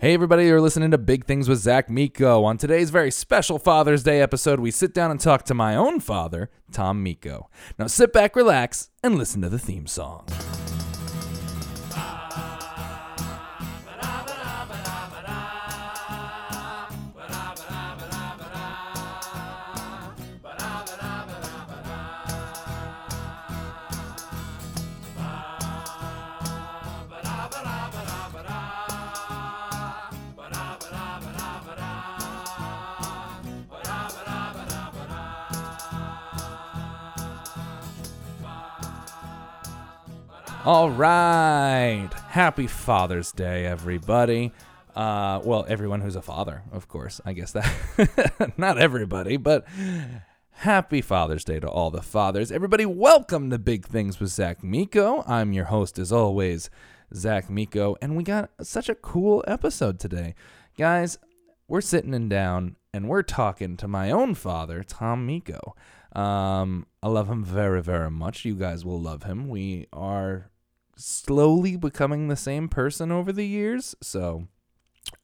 Hey everybody, you're listening to Big Things with Zach Miko. On today's very special Father's Day episode, we sit down and talk to my own father, Tom Miko. Now sit back, relax, and listen to the theme song. All right. Happy Father's Day, everybody. Well, everyone who's a father, of course. I guess that not everybody, but happy Father's Day to all the fathers. Everybody, welcome to Big Things with Zach Miko. I'm your host, as always, Zach Miko, and we got such a cool episode today. Guys, we're sitting in down, and we're talking to my own father, Tom Miko. I love him very, very much. You guys will love him. We are slowly becoming the same person over the years, so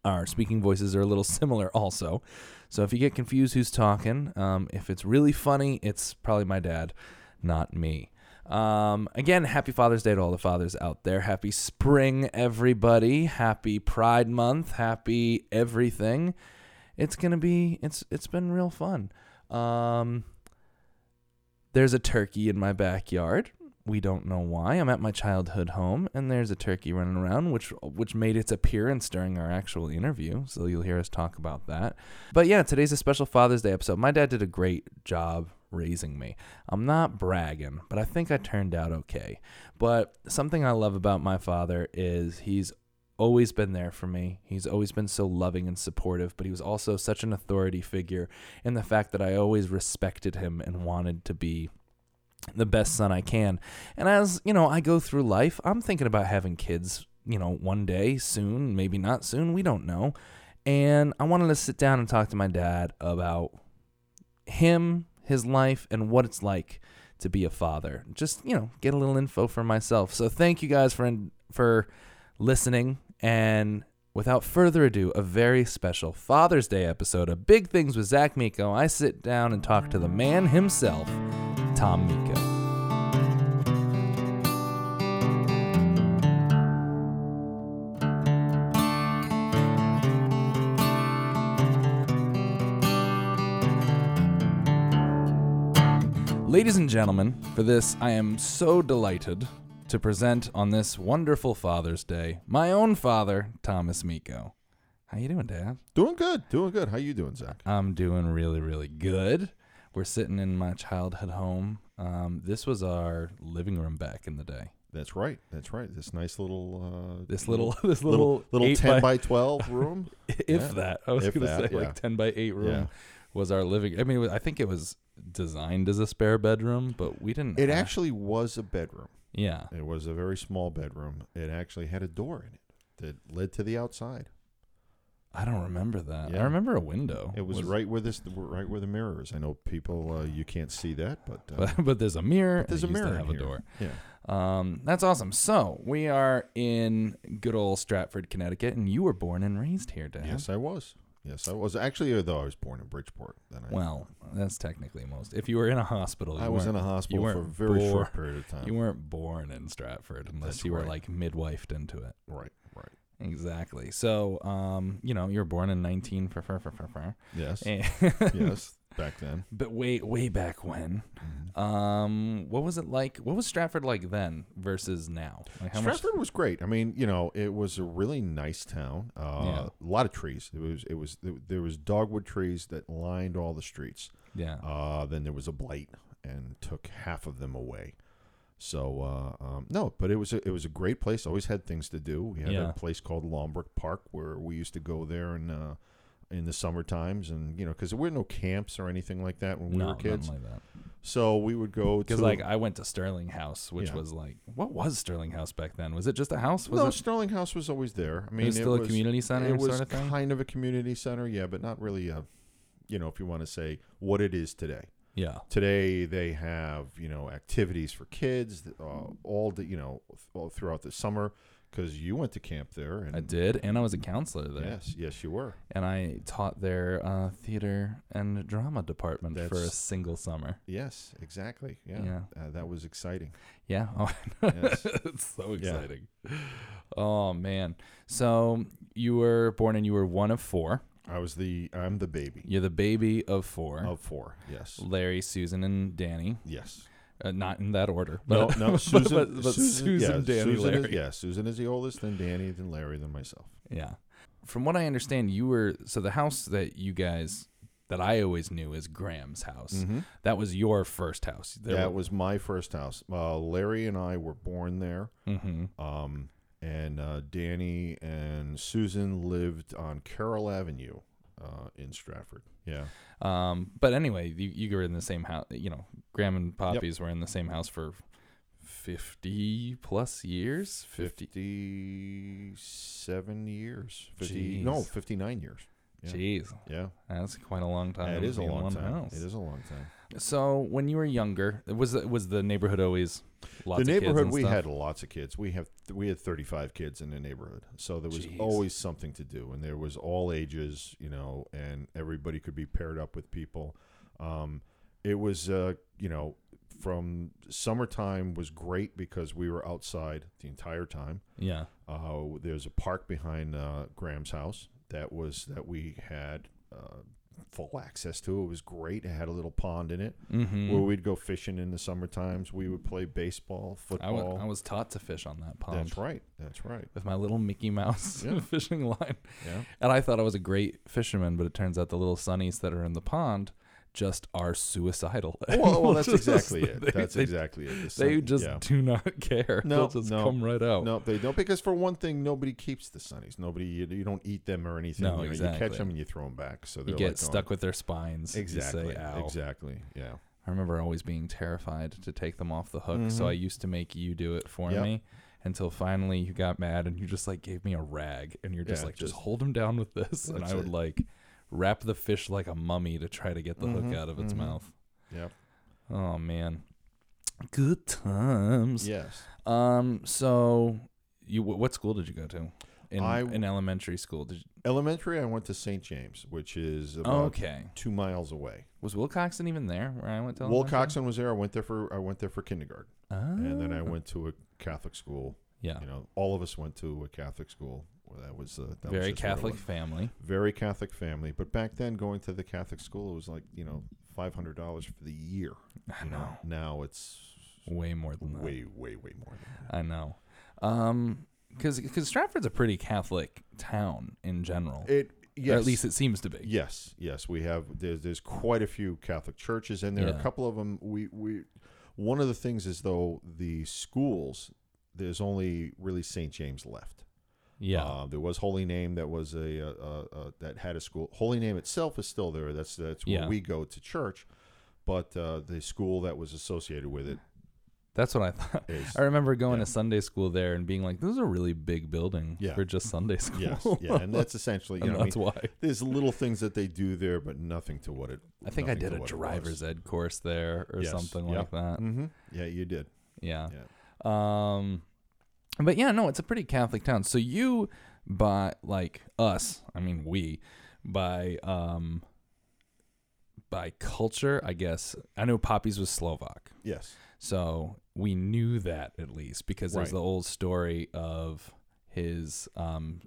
our speaking voices are a little similar also. So if you get confused who's talking, if it's really funny, it's probably my dad, not me. Again, happy Father's Day to all the fathers out there. Happy spring, everybody. Happy Pride Month. Happy everything. It's been real fun. There's a turkey in my backyard. We don't know why. I'm at my childhood home, and there's a turkey running around, which made its appearance during our actual interview, so you'll hear us talk about that. But yeah, today's a special Father's Day episode. My dad did a great job raising me. I'm not bragging, but I think I turned out okay. But something I love about my father is he's always been there for me. He's always been so loving and supportive, but he was also such an authority figure in the fact that I always respected him and wanted to be the best son I can. And as, you know, I go through life, I'm thinking about having kids, you know, one day, soon, maybe not soon, we don't know. And I wanted to sit down and talk to my dad about him, his life, and what it's like to be a father. Just, you know, get a little info for myself. So thank you guys for listening. And without further ado, a very special Father's Day episode of Big Things with Zach Miko. I sit down and talk to the man himself, Tom Miko. Ladies and gentlemen, for this, I am so delighted to present on this wonderful Father's Day, my own father, Thomas Miko. How you doing, Dad? Doing good. How you doing, Zach? I'm doing really, really good. We're sitting in my childhood home. This was our living room back in the day. That's right. This nice little... This little 10 by 12 room. If that. I was going to say, like 10 by 8 room was our living... I mean, I think it was designed as a spare bedroom, but we didn't... It actually was a bedroom. Yeah. It was a very small bedroom. It actually had a door in it that led to the outside. I don't remember that. Yeah. I remember a window. It was right where the mirror is. I know people, you can't see that, but there's a mirror. But there's a mirror. Have a door. Yeah. That's awesome. So we are in good old Stratford, Connecticut, and you were born and raised here, Dad. Yes, I was. Actually, though, I was born in Bridgeport. That's technically most. If you were in a hospital, I was in a hospital for a very short period of time. You weren't born in Stratford unless you were like midwifed into it. Right. Exactly. So, you know, you were born in 19. Yes. Yes. Back then. But way back when. Mm-hmm. What was it like? What was Stratford like then versus now? Like Stratford was great. I mean, you know, it was a really nice town. A lot of trees. It was. There was dogwood trees that lined all the streets. Yeah. Then there was a blight and took half of them away. So but it was a great place. Always had things to do. We had a place called Lombrook Park where we used to go there and in the summer times, and you know, because there were no camps or anything like that when we were kids. Nothing like that. So we would go to... Because like I went to Sterling House, which was like... What was Sterling House back then? Was it just a house? Sterling House was always there. I mean, it was still a community center. It was sort of kind of a community center, yeah, but not really a, you know, if you want to say what it is today. Yeah. Today they have, you know, activities for kids all throughout the summer. Because you went to camp there. And I did, and I was a counselor there. Yes, yes, you were. And I taught their theater and drama department for a single summer. Yes, exactly. Yeah. That was exciting. Yeah. Oh, yes. It's so exciting. Yeah. Oh, man. So you were born and you were one of four. I'm the baby. You're the baby of four. Of four, yes. Larry, Susan, and Danny. Yes. Not in that order. But, no. Susan, Danny, Susan, Larry. Susan is the oldest, then Danny, then Larry, then myself. Yeah. From what I understand, the house that I always knew is Graham's house. Mm-hmm. That was your first house. That was my first house. Larry and I were born there. Mm-hmm. And Danny and Susan lived on Carroll Avenue in Stratford. Yeah. But anyway, you were in the same house. You know, Graham and Poppy's were in the same house for 50 plus years. 57 years. 59 years. Yeah. Jeez. Yeah. That's quite a long time. It is a long time. It is a long time. So when you were younger, was the neighborhood always lots of kids? The neighborhood, we had lots of kids. We had 35 kids in the neighborhood. So there was always something to do, and there was all ages, and everybody could be paired up with people. It was, from summertime was great because we were outside the entire time. Yeah. There's a park behind Graham's house that we had full access to. It was great. It had a little pond in it, mm-hmm, where we'd go fishing in the summer times. We would play baseball, football. I was taught to fish on that pond. That's right. With my little Mickey Mouse fishing line. Yeah. And I thought I was a great fisherman, but it turns out the little sunnies that are in the pond just are suicidal. Well, that's exactly it. They just do not care. No, they'll just come right out. No, they don't, because for one thing, nobody keeps the sunnies. Nobody, you don't eat them or anything. No, exactly. You catch them and you throw them back. So you get stuck with their spines. Exactly. You say, ow. Exactly. Yeah. I remember always being terrified to take them off the hook, mm-hmm, so I used to make you do it for me. Until finally you got mad and you just gave me a rag and you're just just hold them down with this, and I would wrap the fish like a mummy to try to get the hook out of its mouth. Yep. Oh, man. Good times. Yes. So what school did you go to in elementary school? Elementary, I went to St. James, which is about 2 miles away. Was Wilcoxon even there where I went to elementary? Wilcoxon was there. I went there for kindergarten. Oh. And then I went to a Catholic school. Yeah. All of us went to a Catholic school. That was a very Catholic family. Very Catholic family. But back then, going to the Catholic school, it was $500 for the year. I know. Now it's way more than that. Way, way, way more than that. I know. Because Stratford's a pretty Catholic town in general. Or at least it seems to be. Yes. We have, there's quite a few Catholic churches, and there are a couple of them. One of the things is, though, the schools, there's only really St. James left. Yeah, there was Holy Name that was that had a school. Holy Name itself is still there. That's where we go to church, but the school that was associated with it. That's what I thought. I remember going to Sunday school there and being like, "This is a really big building for just Sunday school." Yes, yeah, and that's essentially why. There's little things that they do there, but nothing to what it. I think I did a driver's ed course there or something like that. Mm-hmm. Yeah, you did. Yeah. But it's a pretty Catholic town. So you, by culture, I guess. I know Poppy's was Slovak. Yes. So we knew that at least, because there's the old story of his,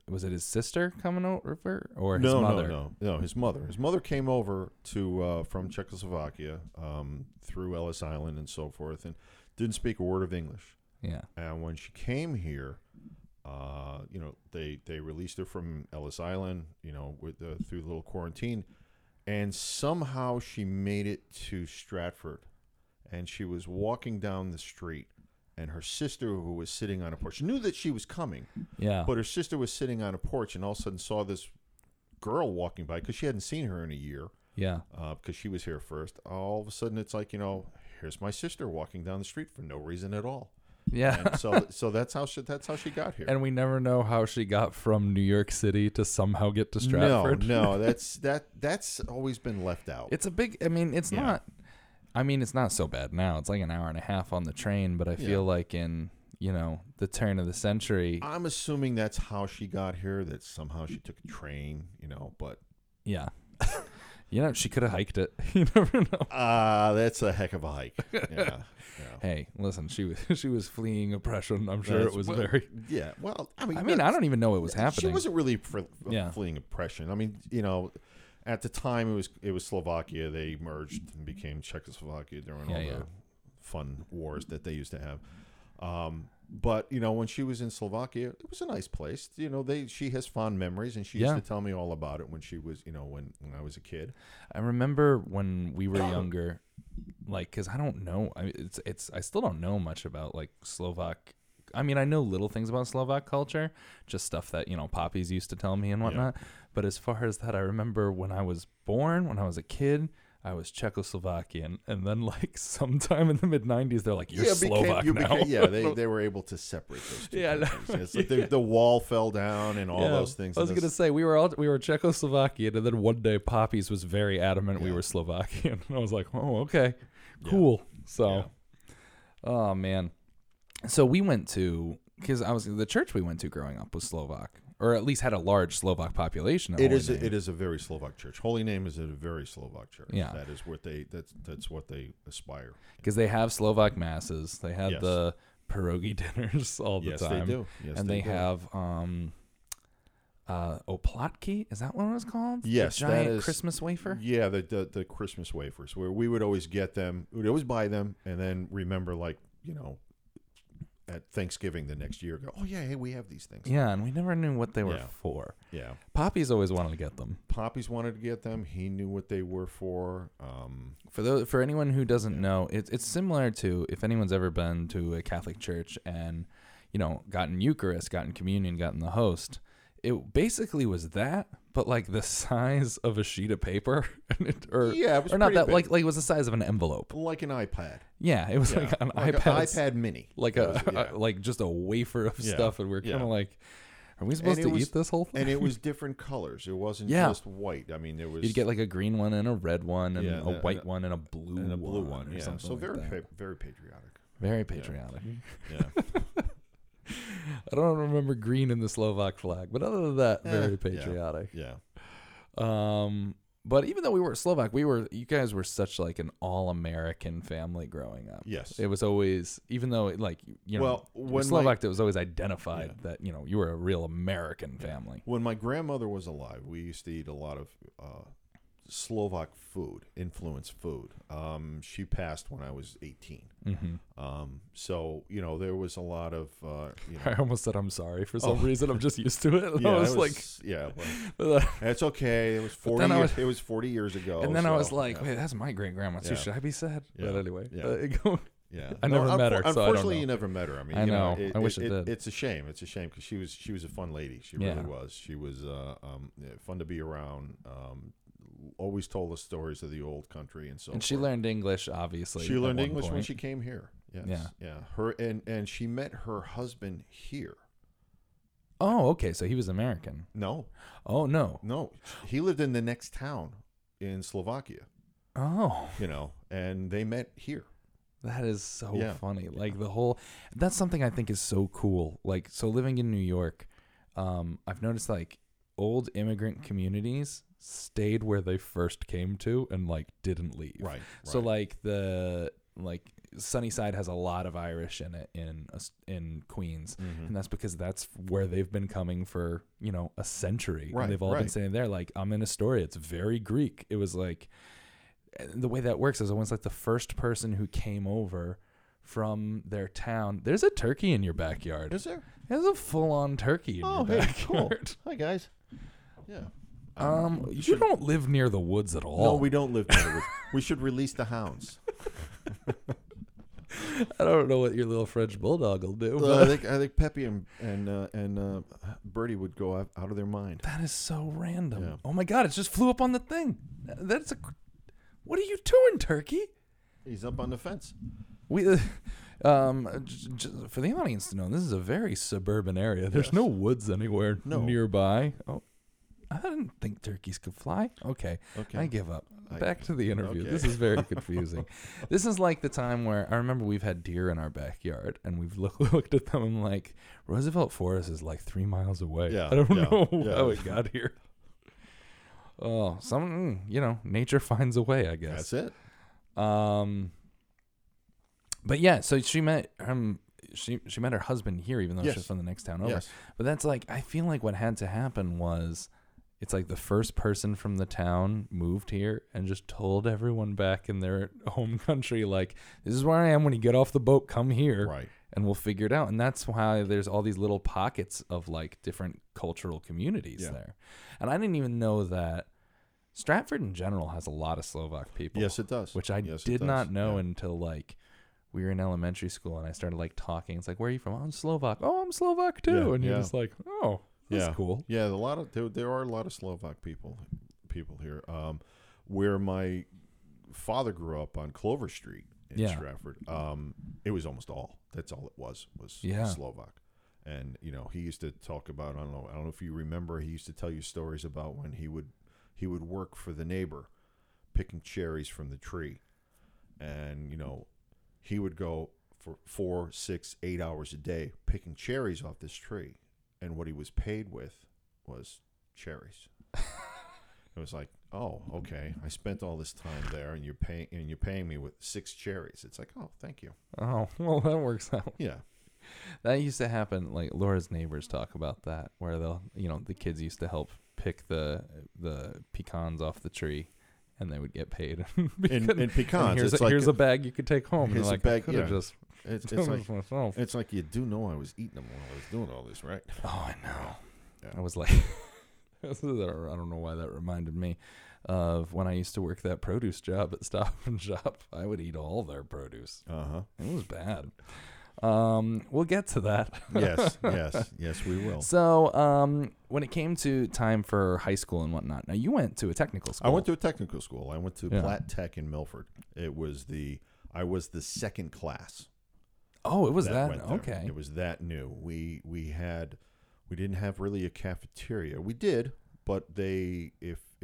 was it his sister coming over or his mother? No, his mother. His mother came over from Czechoslovakia through Ellis Island and so forth, and didn't speak a word of English. Yeah, and when she came here, they released her from Ellis Island, through the little quarantine, and somehow she made it to Stratford, and she was walking down the street, and her sister, who was sitting on a porch, knew that she was coming. Yeah, but her sister was sitting on a porch, and all of a sudden saw this girl walking by because she hadn't seen her in a year. Yeah, because she was here first. All of a sudden, it's here's my sister walking down the street for no reason at all. Yeah. And so that's how she got here. And we never know how she got from New York City to somehow get to Stratford. No, that's always been left out. It's a big, it's not so bad now. It's like an hour and a half on the train, but I feel like in you know, the turn of the century. I'm assuming that's how she got here, that somehow she took a train, you know, but... Yeah. You know, she could have hiked it. You never know. That's a heck of a hike. Yeah. Yeah. Hey, listen, she was fleeing oppression. I'm sure it was very... Yeah, well... I mean, I don't even know it was happening. She wasn't really fleeing oppression. I mean, you know... At the time, it was Slovakia. They merged and became Czechoslovakia during all the fun wars that they used to have. But you know, when she was in Slovakia, it was a nice place. You know, she has fond memories, and she used to tell me all about it when she was, you know, when I was a kid. I remember when we were younger, like, because I don't know, I still don't know much about like Slovak. I mean, I know little things about Slovak culture, just stuff that, you know, poppies used to tell me and whatnot. Yeah. But as far as that, I remember when I was born, when I was a kid, I was Czechoslovakian. And then, like, sometime in the mid-'90s, they're like, you're Slovak now. They were able to separate those two countries. It's like the wall fell down and all those things. I was going to say, we were Czechoslovakian, and then one day Poppies was very adamant we were Slovakian. And I was like, oh, okay, cool. Yeah. So, oh, man. So we went to, because the church we went to growing up was Slovak, or at least had a large Slovak population. It is a very Slovak church. Holy Name is a very Slovak church. Yeah. That is what that's what they aspire. Because they have Slovak masses. They have the pierogi dinners all the time. Yes, they do. Yes, and they have oplotki. Is that what it was called? Yes, the giant Christmas wafer. Yeah, the Christmas wafers, where we would always get them. We'd always buy them, and then remember, like, you know, at Thanksgiving the next year, go, oh, yeah, hey, we have these things. Yeah, and we never knew what they were for. Yeah. Poppy's always wanted to get them. He knew what they were for. For anyone who doesn't know, it's similar to, if anyone's ever been to a Catholic church and, you know, gotten Eucharist, gotten communion, gotten the host, it basically was that, but like the size of a sheet of paper. It was, or not that, big. Like it was the size of an envelope. Like an iPad. Yeah, it was like an iPad. Like an iPad mini. Like like just a wafer of stuff, and we're kind of like, are we supposed to eat this whole thing? And it was different colors. It wasn't just white. I mean, there was... You'd get like a green one and a red one and a white one and a blue one or something. So very, like very patriotic. Very patriotic. Yeah. I don't remember green in the Slovak flag, but other than that, very patriotic. Yeah. But even though we were Slovak, you guys were such like an all-American family growing up. Yes. It was always, even though like, you know, when Slovak, it was always identified that, you know, you were a real American family. When my grandmother was alive, we used to eat a lot of Slovak food, influenced food. She passed when I was 18. Mm-hmm. So, you know, there was a lot of... I almost said I'm sorry for some reason. I'm just used to it. Yeah, I was like... Yeah, well, it's okay. It was 40 years ago. And then I was like, wait, that's my great-grandma too. Should I be sad? Yeah. But anyway. Yeah. Yeah. I never met her, so I don't know. Unfortunately, you never met her. I mean, I know. You know, I wish I did. It's a shame. It's a shame because she was a fun lady. She really was. She was fun to be around. Always told us stories of the old country and so on. And she learned English, obviously. She learned English when she came here. Yes. Yeah. Yeah. Her and she met her husband here. Oh, okay. So he was American. No. Oh, no. No. He lived in the next town in Slovakia. Oh. You know, and they met here. That is so funny. Like that's something I think is so cool. Like, so living in New York, I've noticed like old immigrant communities stayed where they first came to and like didn't leave. Right. So like Sunnyside has a lot of Irish in it in Queens, and that's because that's where they've been coming for, you know, a century. Right. And they've all been staying there. Like, I'm in Astoria. It's very Greek. It was like the way that works is almost like the first person who came over from their town. There's a turkey in your backyard. Is there? There's a full on turkey in your backyard. Cool. Hi guys. Yeah. You don't live near the woods at all. No, we don't live near the woods. We should release the hounds. I don't know what your little French bulldog will do. I think Peppy and Birdie would go out of their mind. That is so random. Yeah. Oh my God! It just flew up on the thing. What are you doing, Turkey? He's up on the fence. For the audience to know, this is a very suburban area. There's no woods anywhere nearby. Oh. I didn't think turkeys could fly. Okay. I give up. Back to the interview. Okay. This is very confusing. This is like the time where I remember we've had deer in our backyard, and we've looked at them and like, Roosevelt Forest is like 3 miles away. Yeah, I don't know how it got here. Oh, nature finds a way, I guess. That's it. But yeah, so she met she met her husband here, even though she was from the next town over. Yes. But that's like, I feel like what had to happen was, it's like the first person from the town moved here and just told everyone back in their home country, like, this is where I am when you get off the boat, come here. Right. And we'll figure it out. And that's why there's all these little pockets of like different cultural communities there. And I didn't even know that Stratford in general has a lot of Slovak people. Yes, it does. Which I did not know until like we were in elementary school and I started like talking. It's like, where are you from? Oh, I'm Slovak. Oh, I'm Slovak too. Yeah, and you're just like, oh, that's cool. Yeah, there are a lot of Slovak people here. Where my father grew up on Clover Street in Stratford, it was almost all. That's all it was Slovak. And he used to talk about, I don't know if you remember, he used to tell you stories about when he would work for the neighbor, picking cherries from the tree, and he would go for 4, 6, 8 hours a day picking cherries off this tree. And what he was paid with was cherries. It was like, oh, okay. I spent all this time there, and you're paying me with 6 cherries. It's like, oh, thank you. Oh, well, that works out. Yeah, that used to happen. Like Laura's neighbors talk about that, where they'll, the kids used to help pick the pecans off the tree, and they would get paid. and pecans. And here's a bag you could take home. Here's and like, a bag. I just. It's like, you do know I was eating them while I was doing all this, right? Oh, I know. Yeah. I was like, I don't know why that reminded me of when I used to work that produce job at Stop and Shop. I would eat all their produce. Uh-huh. It was bad. We'll get to that. Yes, we will. So when it came to time for high school and whatnot, now you went to a technical school. I went to a technical school. I went to Platt Tech in Milford. I was the second class. Oh, it was that. Okay. It was that new. We didn't have really a cafeteria. We did, but it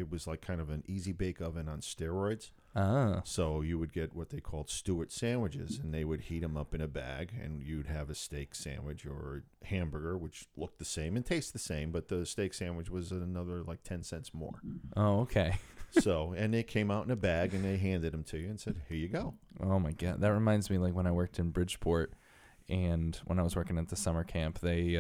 was like kind of an easy bake oven on steroids. Ah. So you would get what they called Stewart sandwiches, and they would heat them up in a bag, and you'd have a steak sandwich or a hamburger, which looked the same and tastes the same, but the steak sandwich was another like 10 cents more. Oh, okay. So, and they came out in a bag, and they handed them to you and said, here you go. Oh, my God. That reminds me, like, when I worked in Bridgeport, and when I was working at the summer camp, they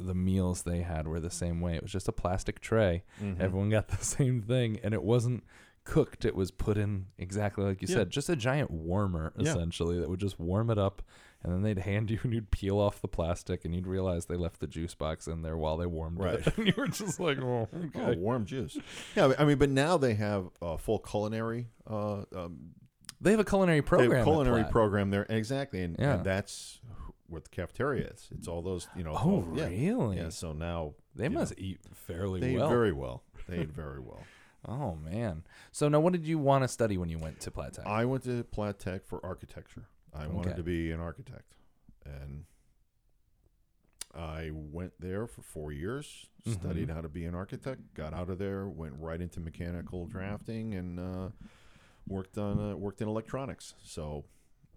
the meals they had were the same way. It was just a plastic tray. Mm-hmm. Everyone got the same thing, and it wasn't cooked. It was put in exactly like you said, just a giant warmer, essentially, that would just warm it up, and then they'd hand you, and you'd peel off the plastic, and you'd realize they left the juice box in there while they warmed it. And you were just like, oh, okay. Oh, warm juice. Yeah, I mean, but now they have a full culinary they have a culinary program. They have a culinary program there, exactly, and that's what the cafeteria is. It's all those, Oh, really? Yeah, so now they must eat fairly well. They eat very well. Oh, man. So now what did you want to study when you went to Platt Tech? I went to Platt Tech for architecture. I wanted to be an architect. And I went there for 4 years, studied how to be an architect, got out of there, went right into mechanical drafting, and worked in electronics. So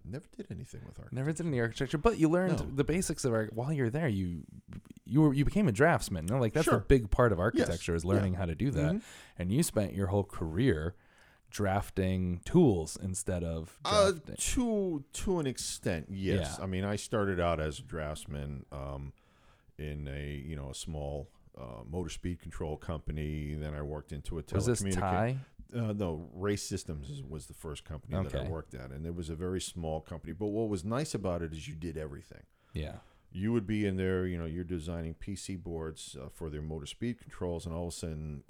never did anything with architecture. Never did any architecture, but you learned the basics of architecture. While you're there, you became a draftsman. You know, like that's a big part of architecture is learning how to do that. Mm-hmm. And you spent your whole career drafting tools instead of drafting. To an extent, yes. Yeah. I mean, I started out as a draftsman in a small motor speed control company. Then I worked into a telecommunications. Was this Thai? No, Race Systems was the first company that I worked at, and it was a very small company. But what was nice about it is you did everything. Yeah. You would be in there, you're designing PC boards for their motor speed controls, and all of a sudden,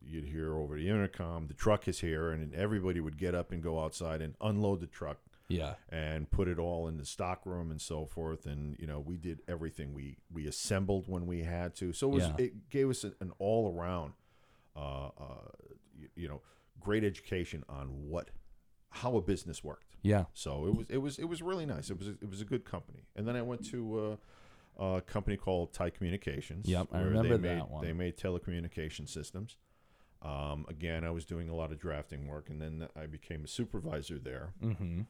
you'd hear over the intercom, the truck is here, and everybody would get up and go outside and unload the truck. Yeah. And put it all in the stock room and so forth, and, we did everything. We assembled when we had to. So it gave us an all-around great education on how a business worked. Yeah. So it was really nice. It was a good company. And then I went to a company called Thai Communications. Yep, I remember that one. They made telecommunication systems. Again, I was doing a lot of drafting work, and then I became a supervisor there. Mm-hmm.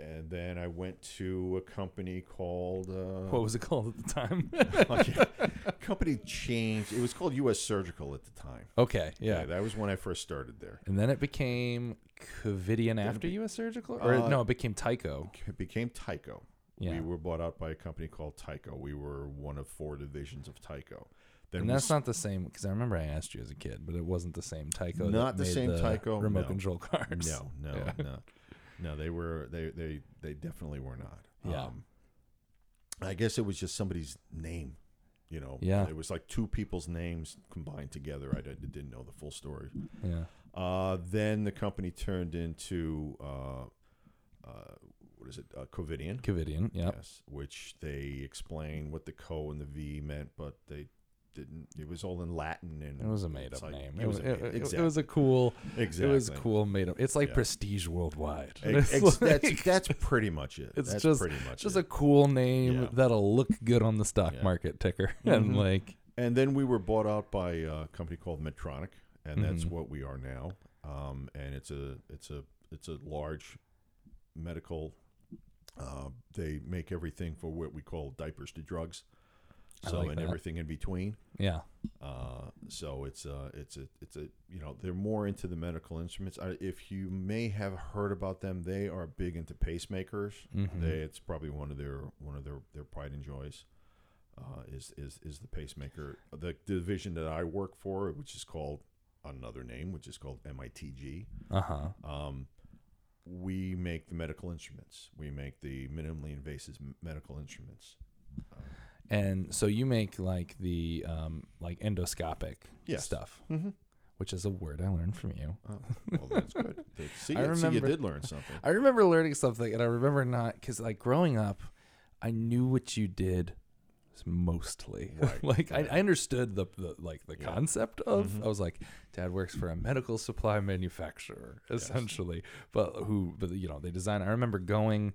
And then I went to a company called... what was it called at the time? Company changed. It was called US Surgical at the time. Okay, yeah. Yeah, that was when I first started there. And then it became Covidien after US Surgical? Or no, it became Tyco. It became Tyco. Yeah. We were bought out by a company called Tyco. We were one of four divisions of Tyco. Then and that's not the same, because I remember I asked you as a kid, but it wasn't the same Tyco. Not the same Tyco. Remote control cars. No. No, they were they definitely were not. Yeah. I guess it was just somebody's name, you know. Yeah. It was like two people's names combined together. I didn't know the full story. Yeah. Then the company turned into what is it? Covidien. Covidien. Yeah. Yes. Which they explained what the co and the V meant, but they didn't. It was all in Latin, and it was a made-up name. It was a cool made-up. It's like Prestige Worldwide. That's pretty much it. It's just a cool name that'll look good on the stock market ticker. Mm-hmm. And then we were bought out by a company called Medtronic, and that's what we are now. And it's a large medical. They make everything for what we call diapers to drugs. So like and that. Everything in between. Yeah. So it's a you know, they're more into the medical instruments. If you may have heard about them, they are big into pacemakers. Mm-hmm. It's probably one of their pride and joys is the pacemaker. The division that I work for, which is called another name, which is called MITG. Uh-huh. We make the medical instruments. We make the minimally invasive medical instruments. And so you make the endoscopic stuff, mm-hmm. which is a word I learned from you. Oh, well, that's good. I remember you did learn something. I remember learning something, and I remember not because growing up, I knew what you did mostly. Right. I understood the concept of. Mm-hmm. I was like, Dad works for a medical supply manufacturer essentially, but they design. I remember going.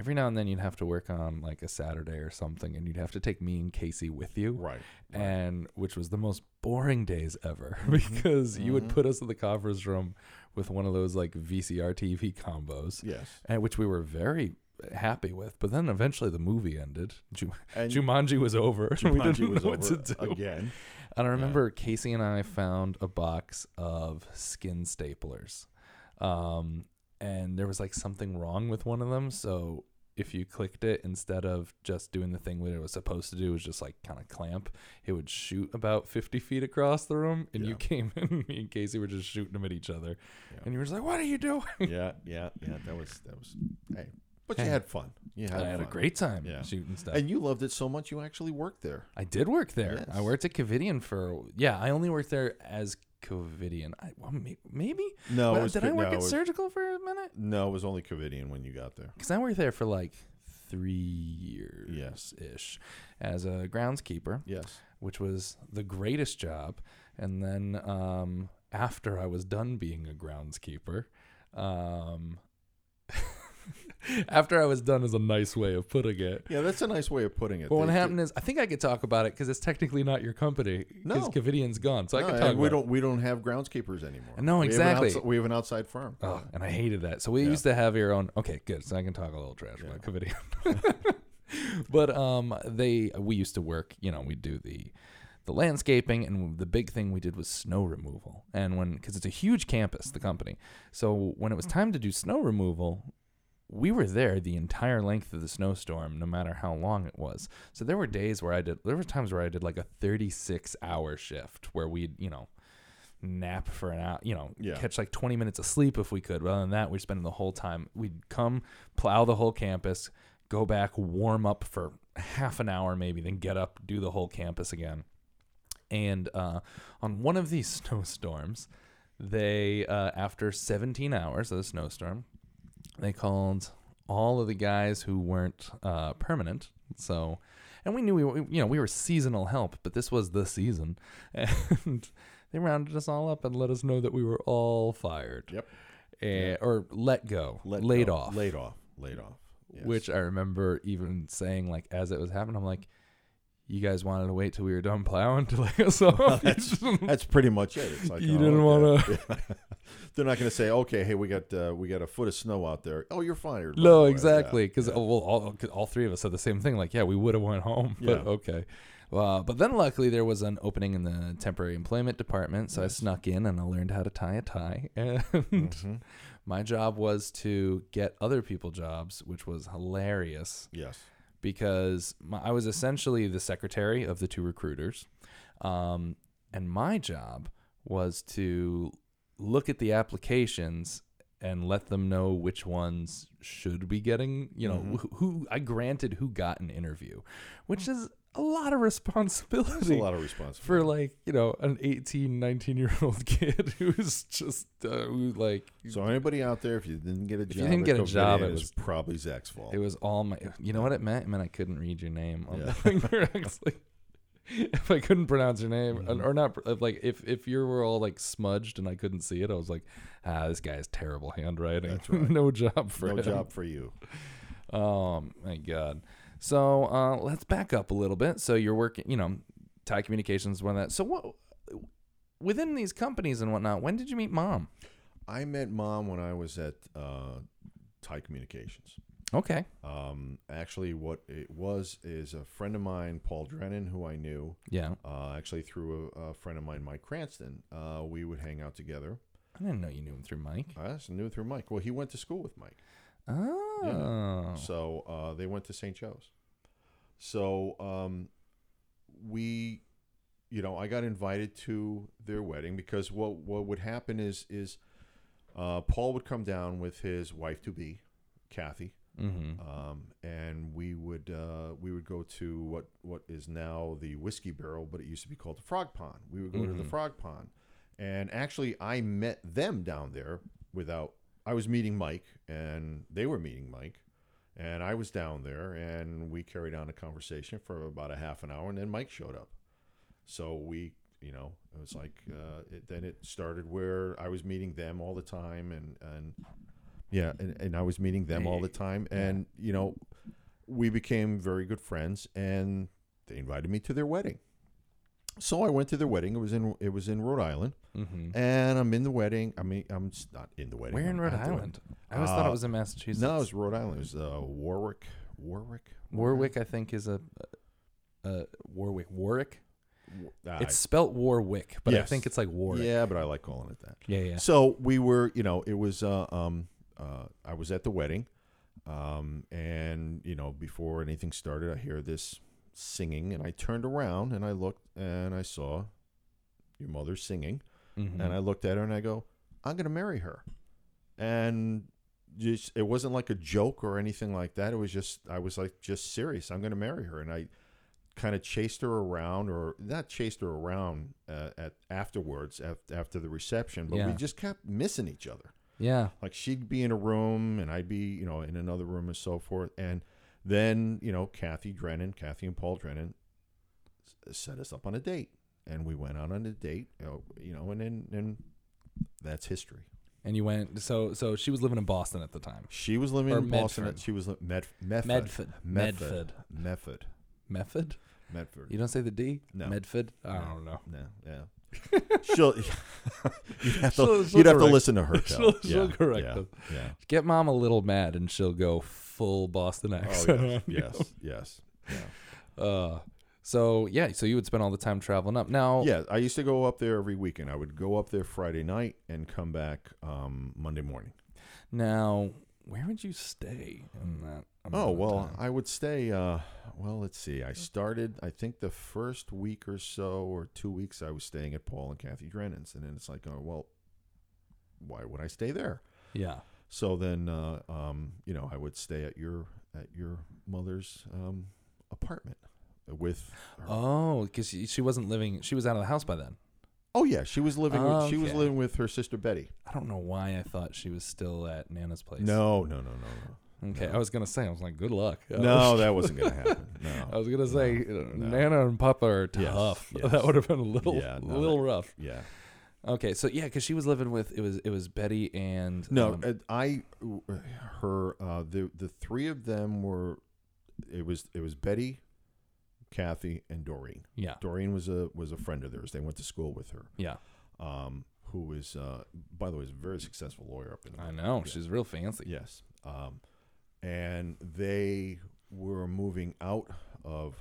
Every now and then you'd have to work on a Saturday or something, and you'd have to take me and Casey with you. Right. And which was the most boring days ever because you would put us in the conference room with one of those VCR TV combos. Yes. And which we were very happy with. But then eventually the movie ended. Jumanji was over. We didn't know what to do again. And I remember Casey and I found a box of skin staplers. And there was something wrong with one of them. So if you clicked it, instead of just doing the thing that it was supposed to do, was just clamp, it would shoot about 50 feet across the room. And you came in, me and Casey were just shooting them at each other. Yeah. And you were just like, what are you doing? Yeah. That was, hey. But you had fun. I had a great time shooting stuff. And you loved it so much you actually worked there. I did work there. Yes. I worked at Covidien I only worked there as Covidien. Maybe? No. Did I work at Surgical for a minute? No, it was only Covidien when you got there. Because I worked there for 3 years ish as a groundskeeper. Yes. Which was the greatest job. And then after I was done being a groundskeeper, after I was done is a nice way of putting it. Yeah, that's a nice way of putting it. But what happened is, I think I could talk about it because it's technically not your company. No, because Covidien's gone, so I can talk. We don't have groundskeepers anymore. No, exactly. We have an outside firm. Oh, and I hated that. So we used to have your own. Okay, good. So I can talk a little trash about Covidien. But we used to work. You know, we do the landscaping, and the big thing we did was snow removal. Because it's a huge campus, the company. So when it was time to do snow removal. We were there the entire length of the snowstorm, no matter how long it was. So there were days where there were times where I did a 36-hour shift where we'd, nap for an hour, catch 20 minutes of sleep if we could. But other than that, we'd spend the whole time. We'd come, plow the whole campus, go back, warm up for half an hour maybe, then get up, do the whole campus again. And on one of these snowstorms, they, after 17 hours of the snowstorm, they called all of the guys who weren't permanent. So, and we knew we were seasonal help, but this was the season, and they rounded us all up and let us know that we were all fired. Yep. Or laid off. Yes. Which I remember even saying as it was happening, I'm like, you guys wanted to wait till we were done plowing to let us off. Well, that's pretty much it. It's like, you didn't want to. They're not going to say, okay, hey, we got a foot of snow out there. Oh, you're fired. No, exactly. Because all three of us said the same thing. Like, yeah, we would have went home. But okay. But then luckily there was an opening in the temporary employment department. So I snuck in and I learned how to tie a tie. And my job was to get other people jobs, which was hilarious. Yes. Because I was essentially the secretary of the two recruiters. And my job was to look at the applications and let them know which ones should be getting, who got an interview, which is a lot of responsibility. That's a lot of responsibility. For an 18, 19-year-old kid who's just So anybody out there, if you didn't get a job, it was probably Zach's fault. It was all my... You know what it meant? It meant I couldn't read your name on the thing correctly. If I couldn't pronounce your name, or not, like if you were all like smudged and I couldn't see it, I was like, this guy has terrible handwriting. That's right. No job for you. Oh, my God. So let's back up a little bit. So you're working, Thai Communications, one of that. So what within these companies and whatnot, when did you meet Mom? I met Mom when I was at Thai Communications. Okay. Actually, what it was is a friend of mine, Paul Drennan, who I knew. Yeah. Actually, through a friend of mine, Mike Cranston, we would hang out together. I didn't know you knew him through Mike. I just knew him through Mike. Well, he went to school with Mike. Oh. Yeah. So they went to St. Joe's. So we, I got invited to their wedding because what would happen is Paul would come down with his wife-to-be, Kathy. Mm-hmm. And we would go to what is now the Whiskey Barrel, but it used to be called the Frog Pond. We would go to the Frog Pond, and actually I met them down there I was meeting Mike and they were meeting Mike, and I was down there and we carried on a conversation for about a half an hour, and then Mike showed up. So we, it was like, then it started where I was meeting them all the time and I was meeting them all the time. And, we became very good friends, and they invited me to their wedding. So I went to their wedding. It was in Rhode Island, and I'm in the wedding. I mean, I'm not in the wedding. Where in Rhode Island? I always thought it was in Massachusetts. No, it was Rhode Island. It was Warwick, I think, is a Warwick. It's spelt Warwick, but yes. I think it's like Warwick. Yeah, but I like calling it that. Yeah, yeah. So we were, it was. I was at the wedding, and before anything started, I hear this singing, and I turned around and I looked and I saw your mother singing, and I looked at her and I go, I'm gonna marry her, and just it wasn't like a joke or anything like that. It was just I was like just serious. I'm gonna marry her, and I kind of chased her around, or not chased her around after the reception, but we just kept missing each other. Yeah, like she'd be in a room and I'd be in another room and so forth, and then, Kathy and Paul Drennan set us up on a date, and we went out on a date, and then and that's history. And you went, so she was living in Boston at the time. She was living in Boston. Medford. She was Medford. Medford. You don't say the D? No. Medford? No. I don't know. No, yeah. You'd have to listen to her. She'll correct us. Yeah. Get Mom a little mad, and she'll go full Boston accent. Oh, yes. Yeah. So you would spend all the time traveling up. Now, yeah, I used to go up there every weekend. I would go up there Friday night and come back Monday morning. Now, where would you stay in that? I would stay. Let's see. I started, I think, the first week or so, or 2 weeks, I was staying at Paul and Kathy Drennan's, and then it's like, why would I stay there? Yeah. So then, I would stay at your mother's apartment with her. Oh, because she wasn't living. She was out of the house by then. Oh yeah, she was living. She was living with her sister Betty. I don't know why I thought she was still at Nana's place. No. Okay, no. I was going to say, I was like, good luck. No, that wasn't going to happen. No, I was going to say, Nana and Papa are tough. Yes. That would have been a little rough. Yeah. Okay, so yeah, because she was living with, it was Betty and... No, the three of them were, it was Betty, Kathy, and Doreen. Yeah. Doreen was a friend of theirs. They went to school with her. Yeah. Who was, by the way, is a very successful lawyer up in the country. I know. Yeah. She's real fancy. Yes. And they were moving out of,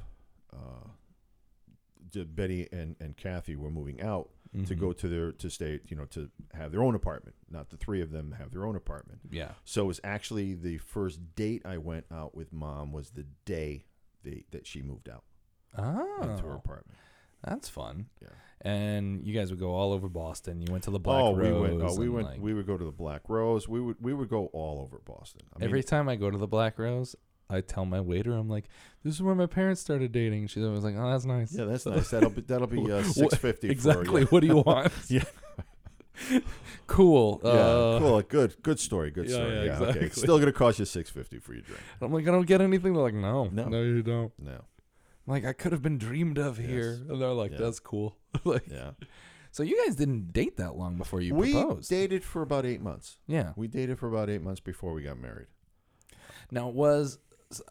Betty and Kathy were moving out mm-hmm. to go to their, to stay, you know, to have their own apartment. Not the three of them have their own apartment. Yeah. So it was actually the first date I went out with Mom was the day that she moved out into her apartment. That's fun. Yeah. And you guys would go all over Boston. You went to the Black Rose. We would go to the Black Rose. We would go all over Boston. Every time I go to the Black Rose, I tell my waiter, I'm like, "This is where my parents started dating." She's always like, "Oh, that's nice." Yeah, that's nice. That'll be $6.50. Exactly. What do you want? Yeah. Cool. Yeah, cool. Good story. Good story. Yeah, exactly. Okay. It's still gonna cost you $6.50 for your drink. I'm like, I don't get anything. They're like, no, you don't. No. I'm like, I could have been dreamed of here, and they're like, that's cool. Like, yeah. So you guys didn't date that long before you proposed. We dated for about 8 months. Yeah, we dated for about 8 months before we got married. Now it was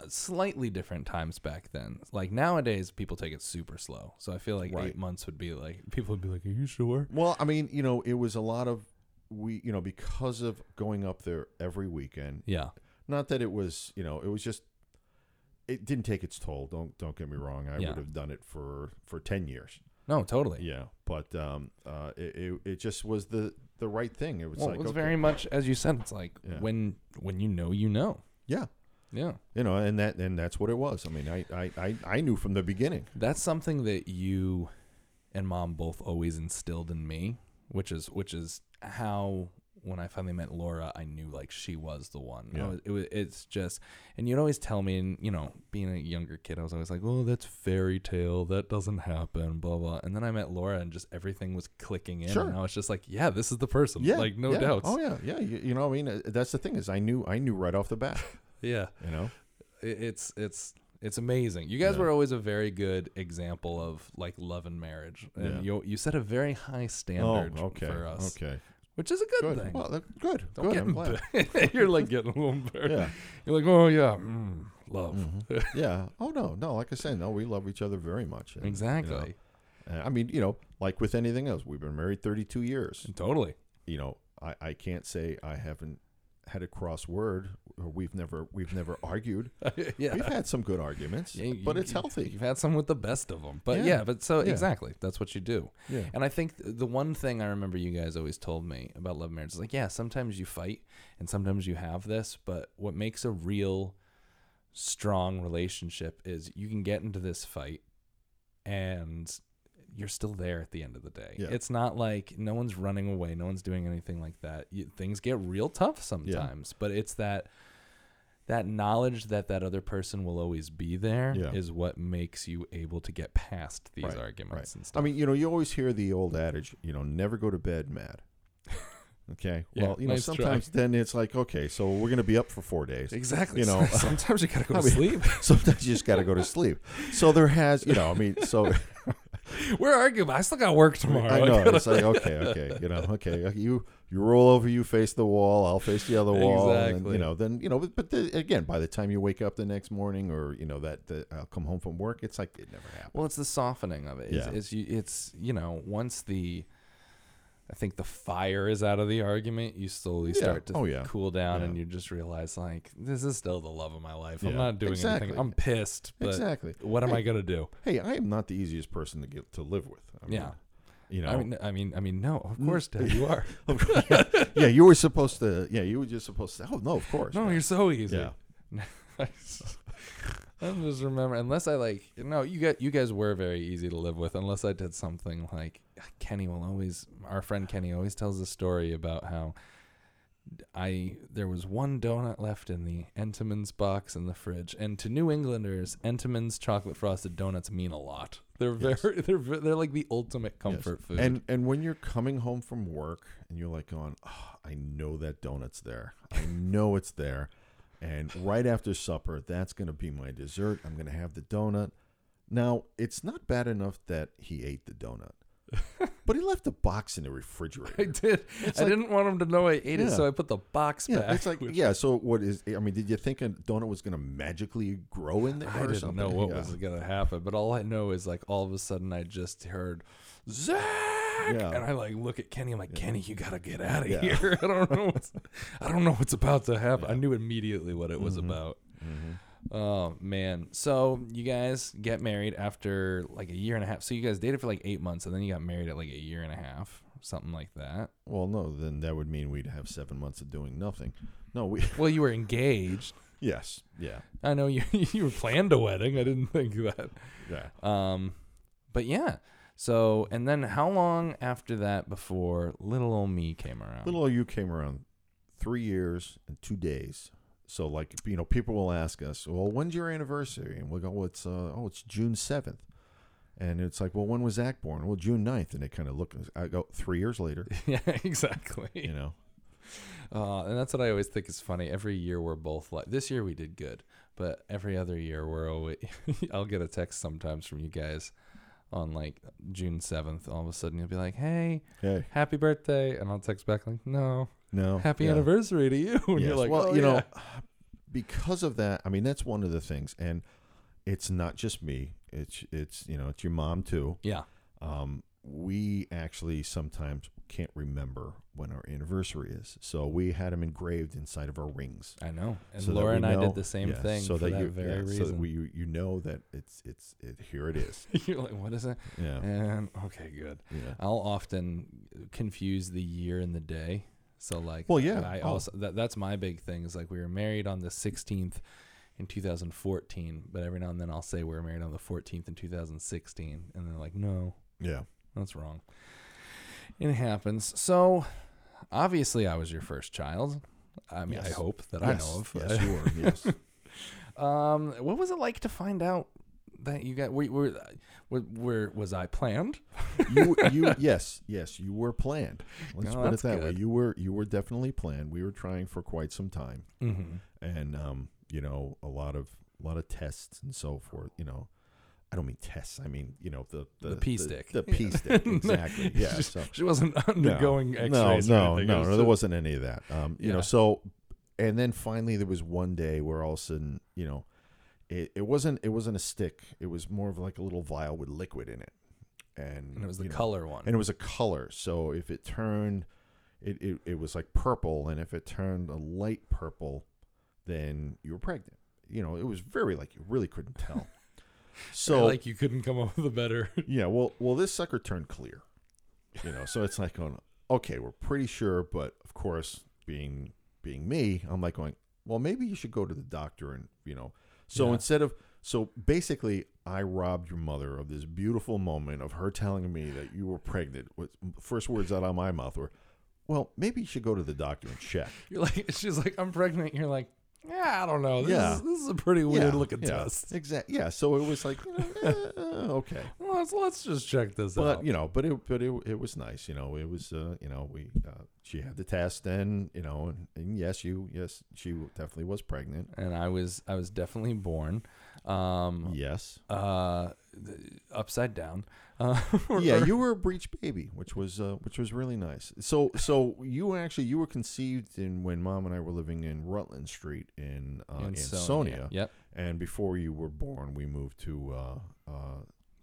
slightly different times back then. Like nowadays, people take it super slow. So I feel like 8 months would be like people would be like, "Are you sure?" Well, I mean, you know, it was a lot of because of going up there every weekend. Yeah. Not that it was, you know, it was just. It didn't take its toll. Don't get me wrong. I would have done it for 10 years. No, totally. Yeah, but it just was the right thing. It was it was very much as you said. It's like when you know, you know. Yeah, yeah. You know, and that's what it was. I mean, I knew from the beginning. That's something that you and Mom both always instilled in me, which is how. When I finally met Laura, I knew like she was the one. Yeah. It's just, and you'd always tell me, and you know, being a younger kid, I was always like, "Oh, that's fairy tale. That doesn't happen." Blah blah. And then I met Laura, and just everything was clicking in. Sure. And I was just like, "Yeah, this is the person." Yeah. Like no doubts. Oh yeah, yeah. You know, I mean, that's the thing is, I knew right off the bat. Yeah. You know, it's amazing. You guys were always a very good example of like love and marriage, and you set a very high standard for us. Okay. Which is a good thing. Well, good. Don't get bitter. You're like getting a little bitter. Yeah. You're like, oh, yeah, love. Mm-hmm. Yeah. Oh, no. No, like I said, no, we love each other very much. And, exactly. You know, I mean, you know, like with anything else, we've been married 32 years. Totally. You know, I can't say I haven't had a cross word. Or we've never argued. Yeah. We've had some good arguments, but it's healthy. You've had some with the best of them, but exactly, that's what you do. Yeah. And I think the one thing I remember you guys always told me about love marriage is like, yeah, sometimes you fight and sometimes you have this, but what makes a real strong relationship is you can get into this fight and you're still there at the end of the day. Yeah. It's not like no one's running away. No one's doing anything like that. Things get real tough sometimes, but it's that knowledge that other person will always be there is what makes you able to get past these arguments and stuff. I mean, you know, you always hear the old adage, you know, never go to bed mad. Okay. Yeah, well, you know, nice sometimes try. Then it's like, okay, so we're going to be up for 4 days. Exactly. You know, sometimes you got to go to sleep. Sometimes you just got to go to sleep. So there has, you know, I mean, so... We're arguing, but I still got work tomorrow. I know. It's like, okay, you know, okay. You roll over, you face the wall, I'll face the other wall. Exactly. And, you know, then, you know, but again, by the time you wake up the next morning or, you know, that I'll come home from work, it's like it never happened. Well, it's the softening of it. Yeah. It's you know, once I think the fire is out of the argument, you slowly start to cool down and you just realize, like, this is still the love of my life. Yeah. I'm not doing anything. I'm pissed. But what am I going to do? Hey, I am not the easiest person to get to live with. I mean, you know, I mean, no, of course, Dad, you are. Yeah, you were supposed to. Yeah, you were just supposed to. Oh, no, of course. No, man. You're so easy. Yeah. I'm just remembering, unless I like, no, you guys were very easy to live with, unless I did something like our friend Kenny always tells a story about how there was one donut left in the Entenmann's box in the fridge, and to New Englanders, Entenmann's chocolate frosted donuts mean a lot. They're they're like the ultimate comfort food. And when you're coming home from work and you're like going, oh, I know that donut's there, I know it's there. And right after supper, that's going to be my dessert. I'm going to have the donut. Now, it's not bad enough that he ate the donut. But he left a box in the refrigerator. I did. It's I didn't want him to know I ate it, so I put the box back. It's like, so what is, I mean, did you think a donut was going to magically grow in there or something? I didn't know what was going to happen, but all I know is, like, all of a sudden I just heard, Zach! Yeah. And I, like, look at Kenny. I'm like, Kenny, you got to get out of here. I don't know what's about to happen. Yeah. I knew immediately what it was about. Mm-hmm. Oh, man. So you guys get married after like a year and a half. So you guys dated for like 8 months, and then you got married at like a year and a half, something like that. Well, no, then that would mean we'd have 7 months of doing nothing. No, Well, you were engaged. Yes. Yeah. I know you planned a wedding. I didn't think that. Yeah. But yeah. So, and then how long after that before little old me came around? Little old you came around 3 years and 2 days. So, like, you know, people will ask us, well, when's your anniversary? And we'll go, well, it's June 7th. And it's like, well, when was Zach born? Well, June 9th. And they kind of look, I go, 3 years later. Yeah, exactly. You know? And that's what I always think is funny. Every year we're both like, this year we did good. But every other year we're always, I'll get a text sometimes from you guys on, like, June 7th. All of a sudden you'll be like, hey, happy birthday. And I'll text back like, no. Happy anniversary to you. And you're like, well, you know, because of that, I mean, that's one of the things. And it's not just me. It's you know, it's your mom too. Yeah. We actually sometimes can't remember when our anniversary is. So we had them engraved inside of our rings. I know. And so Laura and I did the same thing so for that very reason. So that you know that it's here it is. You're like, what is it? Yeah. And okay, good. Yeah. I'll often confuse the year and the day. So, like, well, yeah. I also that's my big thing is, like, we were married on the 16th in 2014, but every now and then I'll say we were married on the 14th in 2016, and they're like, no. Yeah. That's wrong. It happens. So, obviously, I was your first child. I mean, yes. I hope that I know of. Yes, you were. Yes. What was it like to find out that you got? Where was I planned? Yes, you were planned. Let's put it that way. You were definitely planned. We were trying for quite some time, and you know, a lot of tests and so forth. You know, I don't mean tests. I mean, you know, the pee stick. The pee stick. Exactly. Yeah. So she wasn't undergoing X-rays. No, there wasn't any of that. You know, so and then finally there was one day where all of a sudden, you know. It wasn't a stick. It was more of like a little vial with liquid in it, and it was the color one. And it was a color. So if it turned, it was like purple, and if it turned a light purple, then you were pregnant. You know, it was very like you really couldn't tell. So like you couldn't come up with a better. Yeah. Well, this sucker turned clear. You know, so it's like going, okay, we're pretty sure, but of course, being me, I'm like going, well, maybe you should go to the doctor and you know. So basically, I robbed your mother of this beautiful moment of her telling me that you were pregnant. First words out of my mouth were, "Well, maybe you should go to the doctor and check." You're like, she's like, "I'm pregnant." You're like, "Yeah, I don't know. This is a pretty weird looking test." Exactly. Yeah. So it was like, okay. Well, let's just check this out. You know, but it was nice. You know, it was you know she had the test and you know and yes she definitely was pregnant and I was definitely born. Upside down. You were a breech baby, which was really nice. So you were conceived in when Mom and I were living in Rutland Street in Ansonia. Yep. And before you were born, we moved to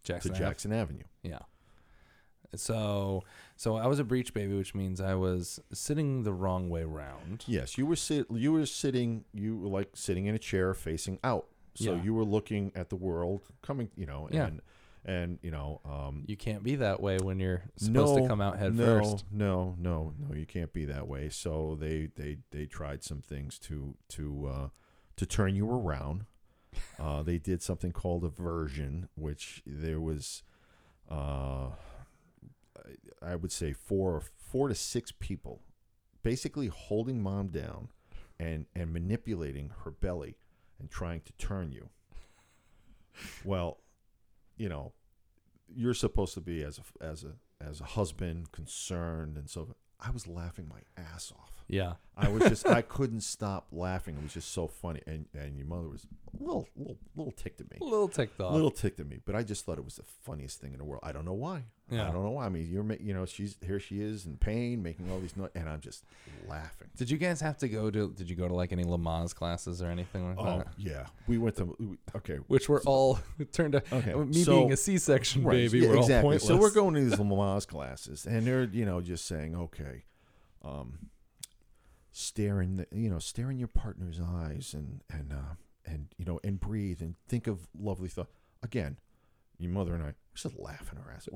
Jackson Avenue. Yeah. So I was a breech baby, which means I was sitting the wrong way round. Yes, you were sitting in a chair facing out. So you were looking at the world coming, you know, and you know, you can't be that way when you're supposed to come out head first. No, you can't be that way. So they tried some things to turn you around. They did something called aversion, which there was, I would say four to six people, basically holding Mom down, and manipulating her belly. And trying to turn you. Well, you know, you're supposed to be as a husband concerned, and so I was laughing my ass off. Yeah, I was just, I couldn't stop laughing. It was just so funny. And your mother was a little ticked at me. A little ticked off. A little ticked at me. But I just thought it was the funniest thing in the world. I don't know why. Yeah. I don't know why. I mean, she's here. She is in pain, making all these noises, and I'm just laughing. Did you guys have to go to? Did you go to like any Lamaze classes or anything like that? Oh yeah, we went to. Okay, which were all turned out. Okay, being a C-section right, baby, yeah, we're exactly. all pointless. So we're going to these Lamaze classes, and they're just saying okay, stare in your partner's eyes and breathe and think of lovely thoughts. Again, your mother and I. We're just laughing our ass.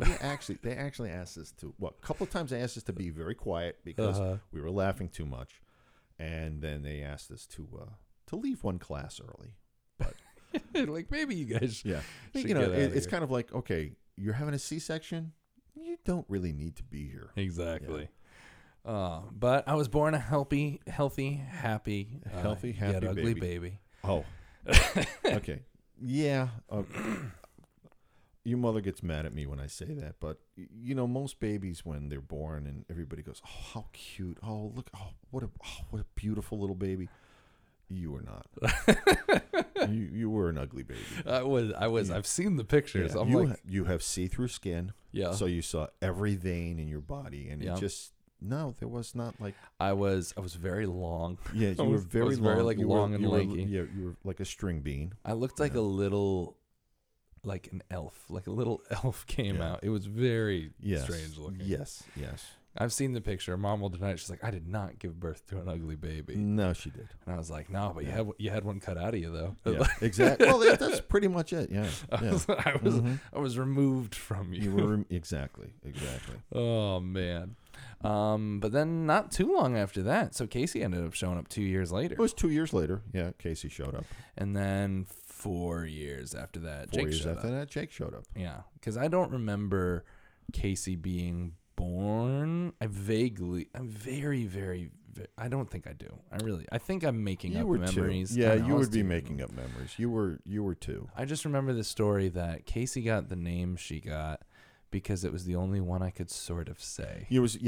They actually asked us to. Well, a couple of times they asked us to be very quiet because we were laughing too much, and then they asked us to leave one class early. But like maybe you guys, it's kind of like okay, you're having a C-section, you don't really need to be here. Exactly. Yeah. But I was born a healthy, happy, yet ugly baby. Oh, okay, yeah. Your mother gets mad at me when I say that, but most babies when they're born and everybody goes, "Oh, how cute! Oh, look! Oh, what a beautiful little baby!" You were not. you were an ugly baby. I was. Yeah. I've seen the pictures. Yeah. You have see-through skin. Yeah. So you saw every vein in your body, and it just there was not like I was very long. Yeah, you were very long. Very like long and lanky. Yeah, you were like a string bean. I looked like a little. Like an elf, came out. It was very strange looking. Yes. I've seen the picture. Mom will deny it. She's like, I did not give birth to an ugly baby. No, she did. And I was like, no, but you had one cut out of you though. Yeah, exactly. Well, that's pretty much it. Yeah. I was removed from you. You were exactly. Oh man. But then not too long after that, so Casey ended up showing up 2 years later. It was 2 years later. Yeah, Casey showed up. And then 4 years after that, Jake showed up. Yeah, because I don't remember Casey being born. I'm very, very, very. I don't think I do. I think I'm making up memories. Two. Yeah, you would be making up memories. You were two. I just remember the story that Casey got the name she got because it was the only one I could sort of say. It was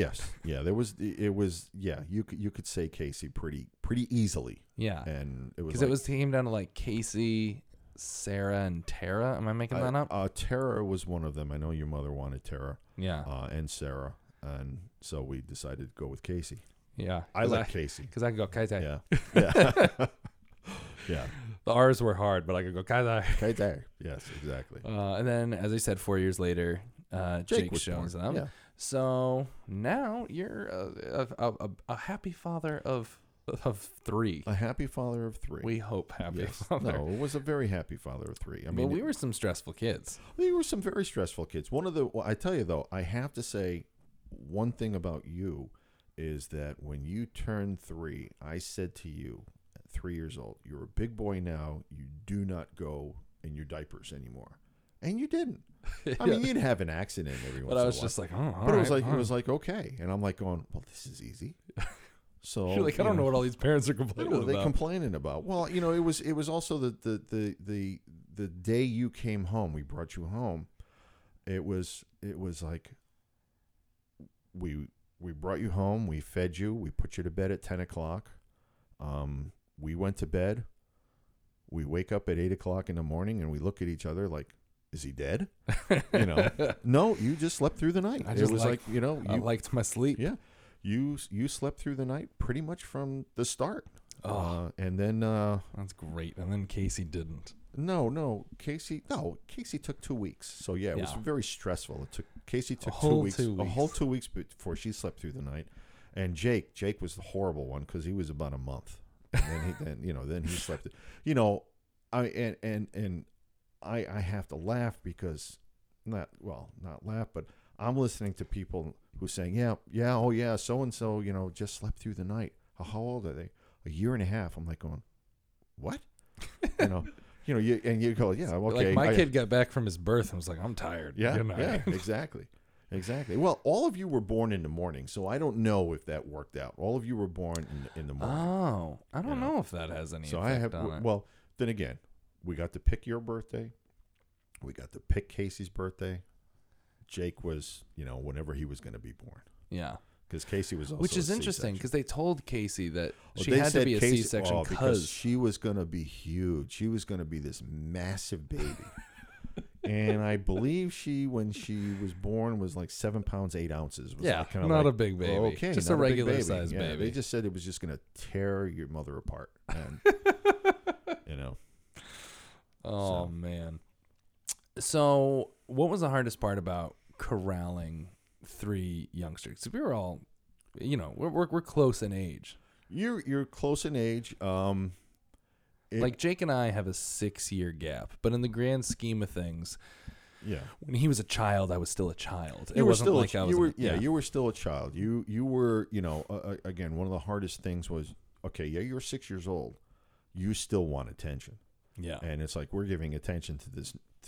you could say Casey pretty easily. Yeah, and it was because it came down to like Casey, Sarah, and Tara. Am I making that up? Tara was one of them. I know your mother wanted Tara. Yeah, and Sarah, and so we decided to go with Casey. Yeah, I like Casey because I could go Casey. Yeah. Yeah. The R's were hard, but I could go Kaidai. Yes, exactly. And then, as I said, 4 years later, Jake shows up. Yeah. So now you're a happy father of three. A happy father of three. We hope happy father. No, it was a very happy father of three. I mean, but we were some stressful kids. We were some very stressful kids. I tell you though, I have to say one thing about you is that when you turned three, I said to you, 3 years old, you're a big boy now, you do not go in your diapers anymore. And you didn't. I mean, you'd have an accident every once in a while. But I was just like, oh, but it was like, okay. And I'm like going, well, this is easy. So you're like, I don't know what all these parents are complaining about. What are they complaining about? Well, it was also the day you came home, we brought you home. It was like we brought you home, we fed you, we put you to bed at 10 o'clock. We went to bed. We wake up at 8 o'clock in the morning and we look at each other like, is he dead? No, you just slept through the night. I liked my sleep. Yeah. You slept through the night pretty much from the start. And then that's great. And then Casey didn't. Casey took 2 weeks. So it was very stressful. A whole 2 weeks before she slept through the night. And Jake was the horrible one because he was about a month. And then he slept. I have to laugh because not laugh, but I'm listening to people who saying, so and so, just slept through the night. How old are they? A year and a half. I'm like going, what? You go, yeah, okay. Like my kid got back from his birth and was like, I'm tired. Yeah, yeah, exactly. Exactly. Well, all of you were born in the morning, so I don't know if that worked out. All of you were born in the morning. Oh, I don't know if that has any effect on it. Well, then again, we got to pick your birthday. We got to pick Casey's birthday. Jake was, whenever he was going to be born. Yeah. Because Casey was also, which is interesting, because they told Casey that she had to be a C-section because she was going to be huge. She was going to be this massive baby. And I believe she, when she was born, was like 7 pounds, 8 ounces. Yeah, not a big baby. Okay, just a regular size baby. They just said it was just going to tear your mother apart. And, you know. Oh, man. So what was the hardest part about corralling three youngsters? We were all, you know, we're close in age. You're close in age. Like Jake and I have a 6-year gap, but in the grand scheme of things, yeah. When he was a child, I was still a child. It wasn't like I was. You were still a child. You were, you know, again, one of the hardest things was, okay, yeah, you're 6 years old, you still want attention. Yeah, and it's like we're giving attention to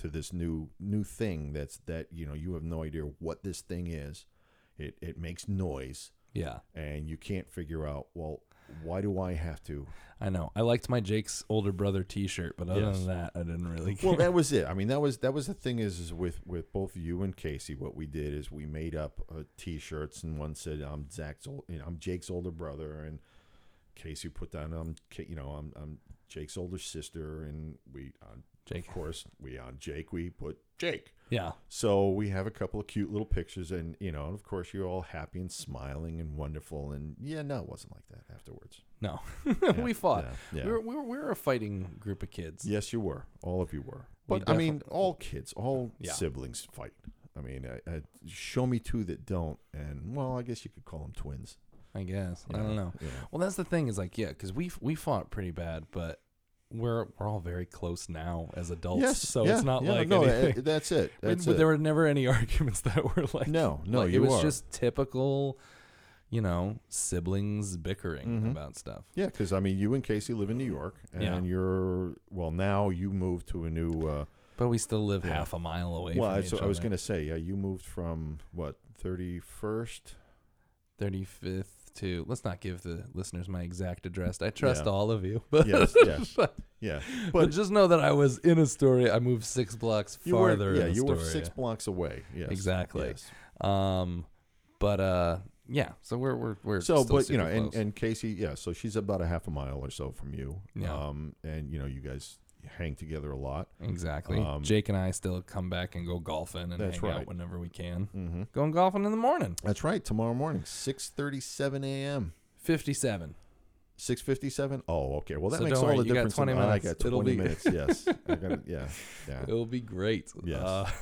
this new thing that you know, you have no idea what this thing is. It makes noise. Yeah, and you can't figure out, well, why do I have to? I know. I liked my Jake's older brother T-shirt, but other than that, I didn't really care. Well, that was it. I mean, that was the thing is with both you and Casey, what we did is we made up T-shirts, and one said I'm Jake's older brother, and Casey put down I'm Jake's older sister, and we on Jake. Of course, we put Jake. Yeah. So we have a couple of cute little pictures, and you know, of course, you're all happy and smiling and wonderful, and it wasn't like that afterwards. No, yeah, we fought. Yeah. We were a fighting group of kids. Yes, you were. All of you were. But I mean, all kids, all siblings fight. I mean, show me two that don't, and well, I guess you could call them twins. I guess. Yeah. I don't know. Yeah. Well, that's the thing is like, yeah, because we fought pretty bad, but we're all very close now as adults. Yes, so it's not like anything. That's it. But there were never any arguments that were like, no, like, it was just typical, you know, siblings bickering about stuff. Yeah, because I mean, you and Casey live in New York, and now you moved to a new. But we still live half a mile away. Well, from each other. I was going to say, yeah, you moved from what 31st. 35th to, let's not give the listeners my exact address. I trust all of you. But yes. Yeah. But just know that I was in Astoria. I moved 6 blocks farther in Astoria. Yeah, you were 6 blocks away. Yes. Exactly. Yes. So we're so still, but super, you know, close. And Casey, so she's about a half a mile or so from you. Yeah. And you know, you guys hang together a lot. Exactly. Jake and I still come back and go golfing and hang out whenever we can. Mm-hmm. Going golfing in the morning. That's right. Tomorrow morning, 6:37 a.m. 6:57. Oh, okay. Well, that makes all the difference. You got 20 minutes. I got 20 minutes. Yes. It'll be great. Yes.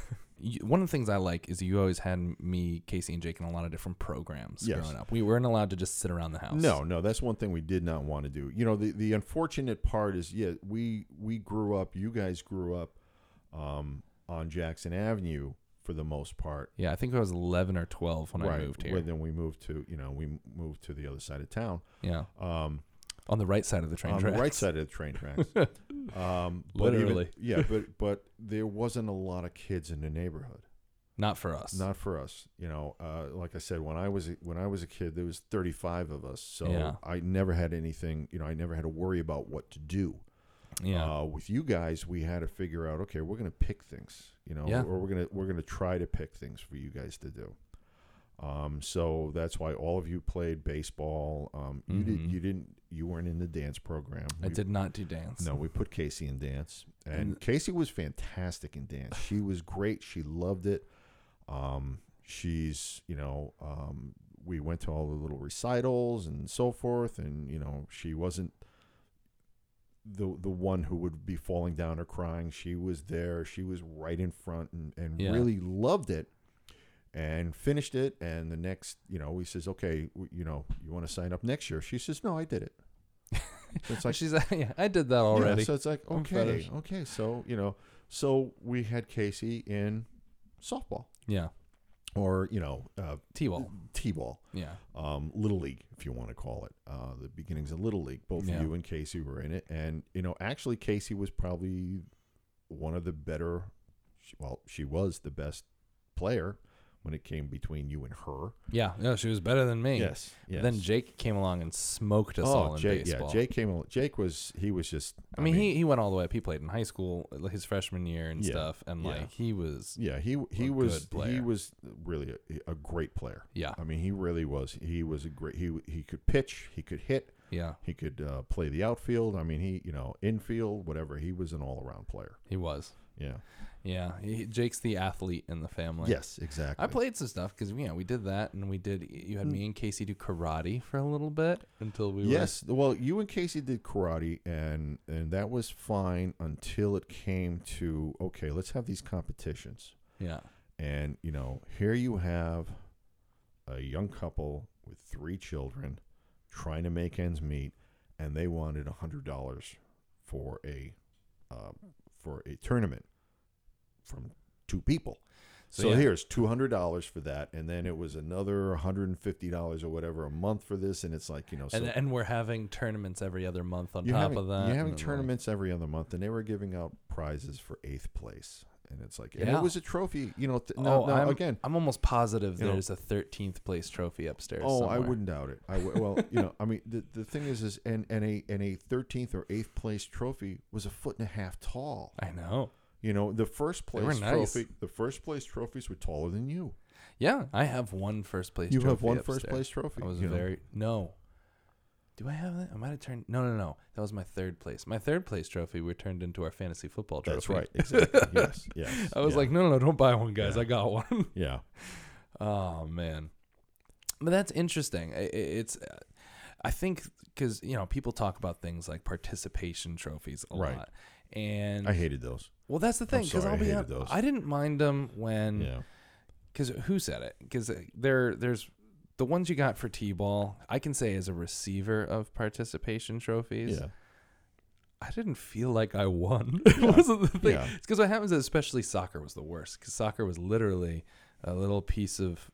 One of the things I like is you always had me, Casey, and Jake in a lot of different programs growing up. We weren't allowed to just sit around the house. No, that's one thing we did not want to do. You know, the unfortunate part is, we grew up, you guys grew up on Jackson Avenue for the most part. Yeah, I think I was 11 or 12 when I moved here. Well, then we moved to the other side of town. Yeah. On the right side of the train tracks. On the right side of the train tracks. Literally. But there wasn't a lot of kids in the neighborhood. Not for us. You know, like I said, when I was a kid, there was 35 of us. So I never had anything, you know, I never had to worry about what to do. Yeah. With you guys, we had to figure out, okay, we're going to pick things, you know, or we're going to try to pick things for you guys to do. So that's why all of you played baseball. You weren't in the dance program. I did not do dance. No, we put Casey in dance, and Casey was fantastic in dance. She was great. She loved it. We went to all the little recitals and so forth, and you know, she wasn't the one who would be falling down or crying. She was there. She was right in front and really loved it. And finished it, and the next, you know, we says, okay, you know, you want to sign up next year? She says, no, I did it. So it's like, she's like, yeah, I did that already. Yeah, so it's like, okay. So, you know, so we had Casey in softball. Yeah. Or, you know. T-ball. Yeah. Little League, if you want to call it. The beginnings of Little League. Both you and Casey were in it. And, you know, actually Casey was probably one of the better, she was the best player. when it came between you and her. Yeah, no, she was better than me. Yes, yes. Then Jake came along and smoked us all in baseball. Yeah, Jake came. Jake was, he was just. I mean, he went all the way up. He played in high school, his freshman year and stuff, and like he was. Yeah, he was really a great player. Yeah, I mean, he really was. He was a great. He could pitch. He could hit. Yeah, he could play the outfield. I mean, he infield, whatever. He was an all around player. He was. Yeah. Yeah, Jake's the athlete in the family. Yes, exactly. I played some stuff because we did that, and we did. You had me and Casey do karate for a little bit until we. Yes, well, you and Casey did karate, and that was fine until it came to okay, let's have these competitions. Yeah, and here you have a young couple with 3 children trying to make ends meet, and they wanted $100 for a tournament from 2 people. So here's $200 for that, and then it was another $150 or whatever a month for this, and it's like, so and we're having tournaments every other month on top of that. You're having tournaments every other month, and they were giving out prizes for 8th place. And it's like, and it was a trophy, I'm almost positive there's a 13th place trophy upstairs. Oh, somewhere. I wouldn't doubt it. I mean, the thing is, and a 13th or 8th place trophy was a foot and a half tall. I know. The first place trophy. The first place trophies were taller than you. Yeah, I have one first place. You have one first place trophy. I was very no. Do I have that? I might have turned. No. That was my 3rd place. My 3rd place trophy were turned into our fantasy football trophy. That's right. Exactly. Yes. I was like, no, don't buy one, guys. Yeah. I got one. Yeah. Oh man, but that's interesting. It's. I think because people talk about things like participation trophies a lot. And I hated those. Well, that's the thing, because I'll be honest, I didn't mind them when, because who said it? Because there's the ones you got for T-ball. I can say as a receiver of participation trophies, I didn't feel like I won. It wasn't the thing. Yeah. It's because what happens is, especially soccer was the worst, because soccer was literally a little piece of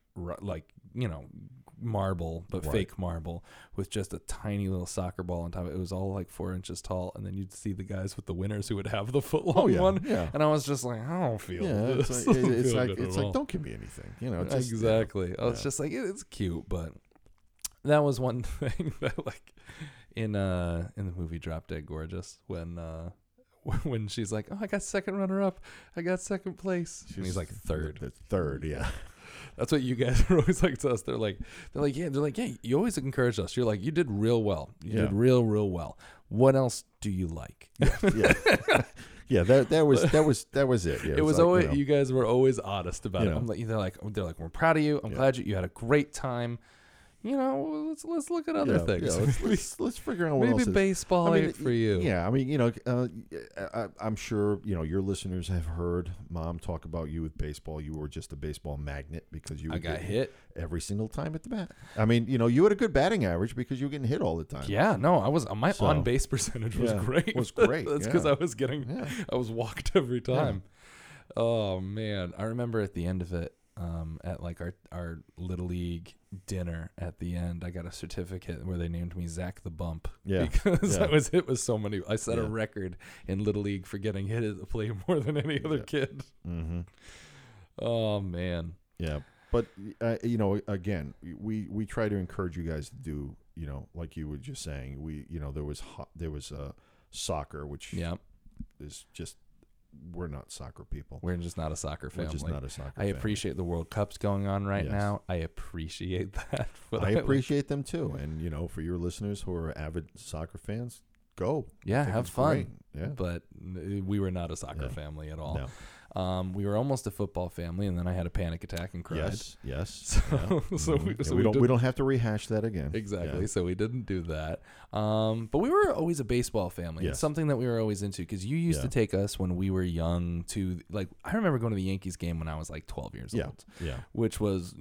marble, but fake marble with just a tiny little soccer ball on top. It was all like 4 inches tall, and then you'd see the guys with the winners who would have the footlong one. Yeah. And I was just like, I don't feel this. It's like don't give me anything. I was just like, it's cute, but that was one thing that like in the movie Drop Dead Gorgeous when she's like, oh, I got second runner up, I got second place, and he's like third. Third, yeah. That's what you guys are always like to us. They're like, yeah, you always encourage us. You're like, you did real well. You did real well. What else do you like? Yeah. That was it. Yeah, it was like, always you guys were always honest about it. They're like, we're proud of you. I'm glad you had a great time. Let's look at other things. Let's figure out what else. Maybe baseball ain't for you. Yeah, I mean, I'm sure your listeners have heard Mom talk about you with baseball. You were just a baseball magnet because you got hit every single time at the bat. I mean, you had a good batting average because you were getting hit all the time. Yeah, no, I was. My on base percentage was great. Was great. That's because I was getting. Yeah. I was walked every time. Yeah. Oh man, I remember at the end of it. At like our Little League dinner at the end, I got a certificate where they named me Zach the Bump because I was hit with so many. I set a record in Little League for getting hit at the plate more than any other kid. Mm-hmm. Oh man, yeah. But again, we try to encourage you guys to do like you were just saying. We there was soccer, which is just. We're not soccer people. We're just not a soccer family. We're just not a soccer family. I appreciate the World Cup's going on right now. I appreciate that. I appreciate them too. And, for your listeners who are avid soccer fans, go. Yeah, have fun. Yeah. But we were not a soccer family at all. No. We were almost a football family, and then I had a panic attack and cried. Yes. So we don't have to rehash that again. Exactly. Yeah. So we didn't do that. But we were always a baseball family. Yes. It's something that we were always into because you used to take us when we were young to like. I remember going to the Yankees game when I was like 12 years old. Yeah. Which was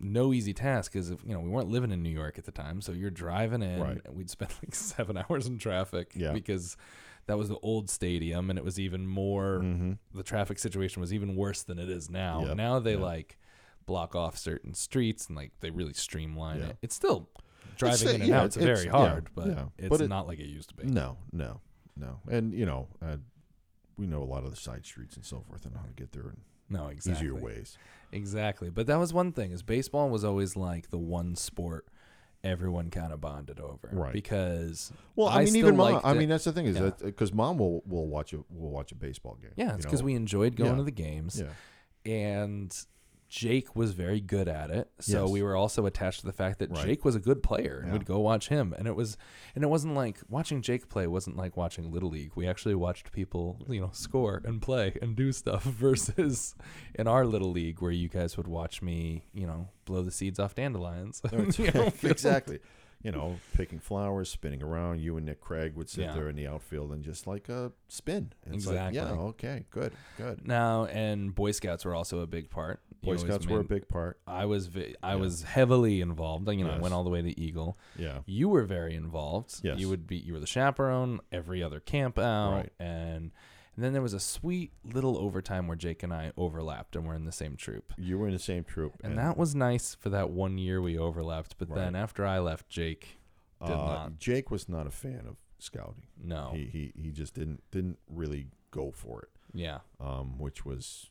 no easy task because we weren't living in New York at the time, so you're driving in and we'd spend like 7 hours in traffic because. That was the old stadium, and it was even more the traffic situation was even worse than it is now. Yep. Now they like block off certain streets and like they really streamline it. It's still driving in and out. It's very hard, but it's not like it used to be. No. And we know a lot of the side streets and so forth and how to get there and No, exactly. Easier ways. Exactly. But that was one thing, is baseball was always like the one sport everyone kind of bonded over. Right. Because I mean, that's the thing, is that because Mom will watch a baseball game. Yeah, it's because we enjoyed going to the games. Yeah. And Jake was very good at it. So we were also attached to the fact that Jake was a good player and would go watch him. And it wasn't like watching Jake play wasn't like watching Little League. We actually watched people, score and play and do stuff, versus in our Little League where you guys would watch me, blow the seeds off dandelions. Exactly. Picking flowers, spinning around. You and Nick Craig would sit there in the outfield and just like spin. And exactly. It's like, okay, good. Now, and Boy Scouts were also a big part. I was heavily involved. I went all the way to Eagle. Yeah. You were very involved. Yes. You were the chaperone every other camp out. Right. And then there was a sweet little overtime where Jake and I overlapped and we're in the same troop. You were in the same troop. And that was nice for that one year we overlapped. But then after I left, Jake did not. Jake was not a fan of scouting. No. He just didn't really go for it. Yeah. Which was...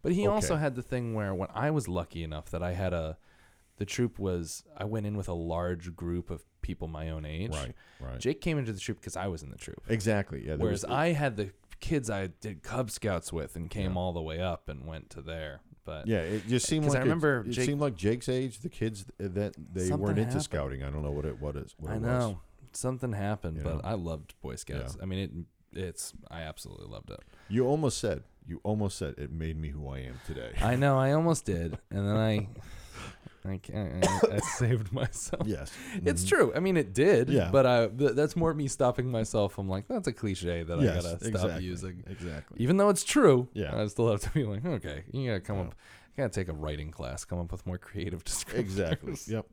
But he also had the thing where when I was lucky enough that I had the troop was, I went in with a large group of people my own age. Right. Jake came into the troop because I was in the troop. Exactly. Yeah. Whereas I had the kids I did Cub Scouts with and came all the way up and went to there. But yeah, it just seemed like it seemed like Jake's age, the kids that they weren't into scouting. I don't know what it was. Something happened, but I loved Boy Scouts. Yeah. I mean, I absolutely loved it. You almost said it made me who I am today. I know, I almost did, and then I saved myself. Yes, mm-hmm. It's true. I mean, it did. Yeah. But that's more me stopping myself. I'm like, that's a cliche that I gotta stop using. Exactly. Even though it's true. Yeah. I still have to be like, okay, you gotta come up. You gotta take a writing class. Come up with more creative descriptors. Exactly. Yep.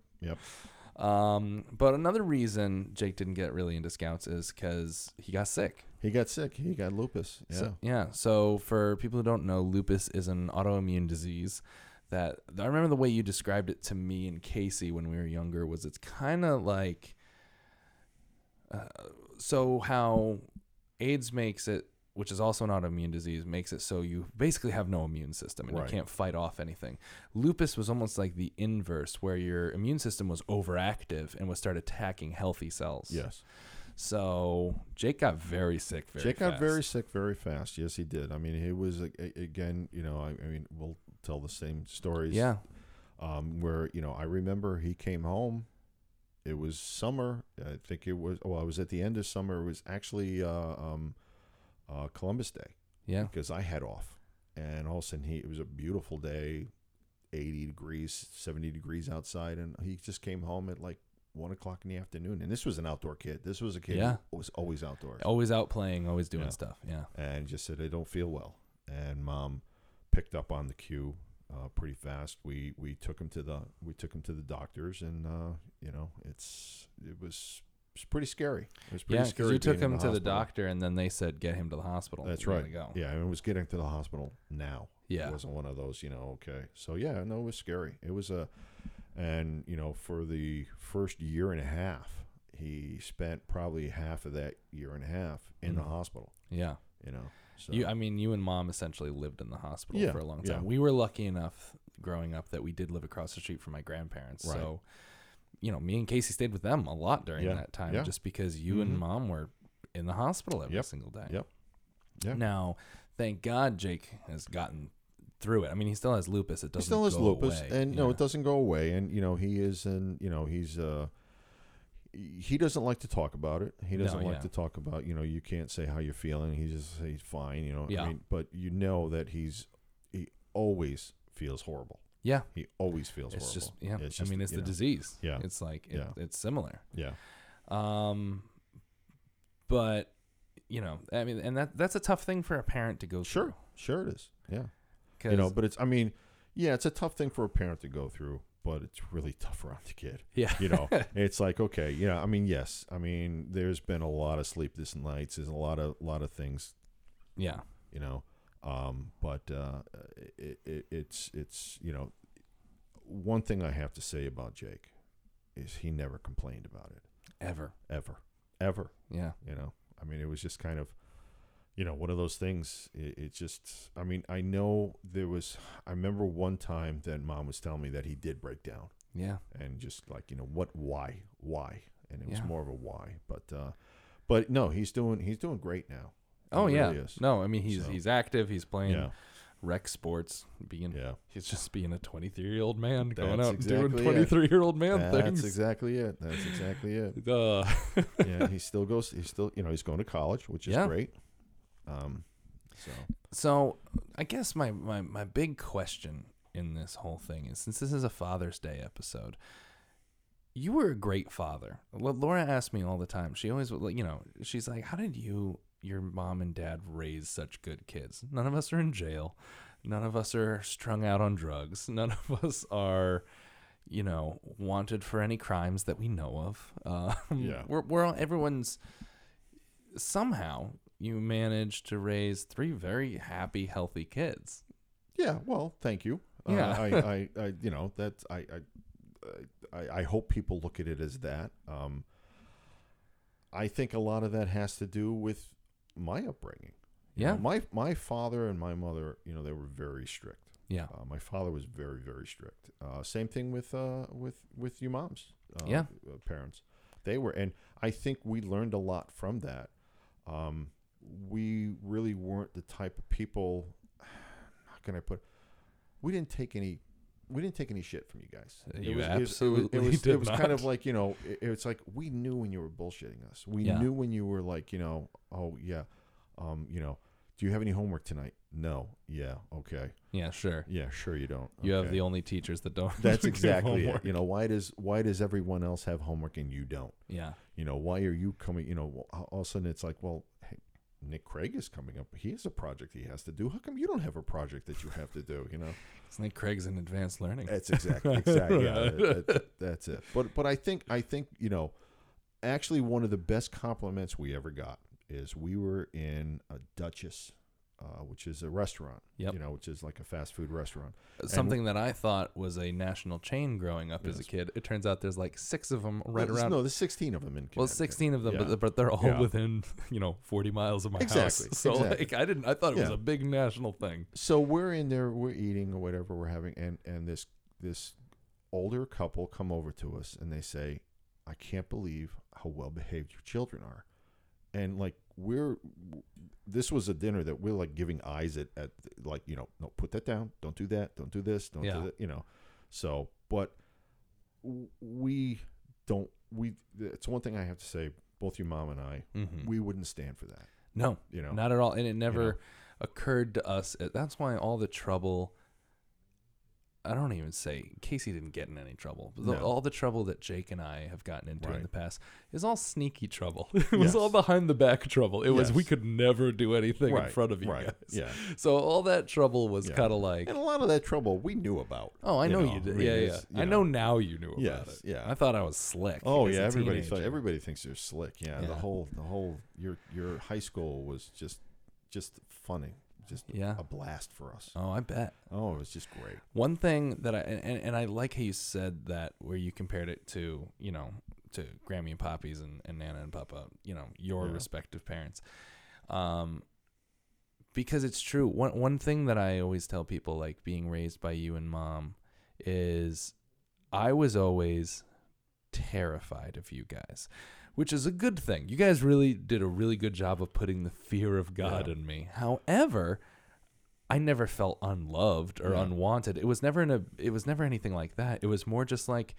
But another reason Jake didn't get really into scouts is because he got sick. He got sick. He got lupus. Yeah. So for people who don't know, lupus is an autoimmune disease that I remember the way you described it to me and Casey when we were younger was it's kind of like, so how AIDS makes it, which is also an autoimmune disease, makes it so you basically have no immune system and you can't fight off anything. Lupus was almost like the inverse, where your immune system was overactive and would start attacking healthy cells. Yes. So Jake got very sick very fast. Yes, he did. I mean, it was, again, we'll tell the same stories. Yeah. Where, I remember he came home. It was summer. I think it was, I was at the end of summer. It was actually... Columbus Day. Yeah. Because I had off. And all of a sudden, it was a beautiful day, 80 degrees, 70 degrees outside. And he just came home at like 1 o'clock in the afternoon. And this was an outdoor kid. This was a kid who was always outdoors. Always out playing, always doing stuff. Yeah. And just said, I don't feel well. And Mom picked up on the cue pretty fast. We took him to the doctors. And, it was pretty scary. It was pretty scary. Yeah, because you took him to the doctor, and then they said, "Get him to the hospital." That's right. Go. Yeah, it was getting to the hospital now. Yeah, it wasn't one of those, Okay, so it was scary. It was for the first year and a half, he spent probably half of that year and a half in the hospital. Yeah, So you and Mom essentially lived in the hospital for a long time. Yeah. We were lucky enough growing up that we did live across the street from my grandparents. Right. So. Me and Casey stayed with them a lot during that time just because you and Mom were in the hospital every single day. Yep. Yep. Now, thank God Jake has gotten through it. I mean, he still has lupus. It doesn't go away. He still has lupus, and no, it doesn't go away. And, he is, and, he's, he doesn't like to talk about it. He doesn't like to talk about, you can't say how you're feeling. He just says he's fine, Yeah. I mean, but that he always feels horrible. Yeah. He always feels horrible. It's just, it's the disease. Yeah. It's like, it's similar. Yeah. But, and that's a tough thing for a parent to go through. Sure it is. Yeah. But it's, it's a tough thing for a parent to go through, but it's really tough around the kid. Yeah. It's like, okay, yes. I mean, there's been a lot of sleepless nights. There's a lot of things. Yeah. But it's one thing I have to say about Jake is he never complained about it ever. Yeah. It was just kind of you know, one of those things. It just, I mean, I know there was, I remember one time that Mom was telling me that he did break down. Yeah. And just like, you know, what, why? And it was more of a why, but no, he's doing great now. Oh yeah. Really is. No, I mean, he's active. He's playing rec sports, he's just being a 23-year-old man going out and doing 23-year-old man things. That's exactly it. Yeah. He still, you know, he's going to college, which is great. So I guess my big question in this whole thing is, since this is a Father's Day episode, you were a great father. Laura asks me all the time. She always, you know, she's like, how did your mom and dad raise such good kids? None of us are in jail. None of us are strung out on drugs. None of us are, you know, wanted for any crimes that we know of. Everyone's somehow, you managed to raise three very happy, healthy kids. Yeah. Well, thank you. Yeah. I you know, that's, I hope people look at it as that. I think a lot of that has to do with my upbringing. You know, my father and my mother, you know, they were very strict. Yeah. My father was very, very strict. Same thing with your mom's parents. They were, and I think we learned a lot from that. We really weren't the type of people. How can I put it? We didn't take any shit from you guys. It was kind of like, you know, it's like we knew when you were bullshitting us. We knew when you were like, you know, oh yeah, you know, do you have any homework tonight? No. Yeah. Okay. Yeah. Sure. Yeah. Sure. You don't. You have the only teachers that don't. That's exactly it. You know, why does everyone else have homework and you don't? Yeah. You know, why are you coming? You know, all of a sudden it's like, well, hey, Nick Craig is coming up. He has a project he has to do. How come you don't have a project that you have to do? You know, it's Nick Craig's in advanced learning. That's exactly. Yeah, that's it. But I think you know, actually one of the best compliments we ever got is we were in a Duchess, which is a restaurant. Yep. You know, which is like a fast food restaurant. Something that I thought was a national chain growing up as a kid. It turns out there's like six of them around. No, there's 16 of them in Connecticut. Well, 16 of them, but they're all within, you know, 40 miles of my house. So like, I thought it was a big national thing. So we're in there, we're eating or whatever we're having, and this older couple come over to us and they say, I can't believe how well behaved your children are. And like, this was a dinner that we're like giving eyes at like, you know, no, put that down. Don't do that. Don't do this. Don't do that. You know? So, but it's one thing I have to say, both your mom and I, we wouldn't stand for that. No, you know, not at all. And it never occurred to us. That's why all the trouble, I don't even say Casey didn't get in any trouble. But all the trouble that Jake and I have gotten into in the past is all sneaky trouble. It was all behind the back trouble. It was, we could never do anything in front of you guys. Yeah. So all that trouble was kind of like. And a lot of that trouble we knew about. Oh, I know you did. Yeah. I know now you knew about it. Yeah. I thought I was slick. Oh yeah. Everybody thinks you're slick. Yeah. The whole your high school was just funny. Just a blast for us. Oh, I bet. Oh, it was just great. One thing that I like how you said that, where you compared it to, you know, to Grammy and Poppy's and Nana and Papa, you know, your respective parents. Because it's true. One thing that I always tell people, like being raised by you and Mom, is I was always terrified of you guys. Which is a good thing. You guys really did a really good job of putting the fear of God in me. However, I never felt unloved or unwanted. It was never anything like that. It was more just like,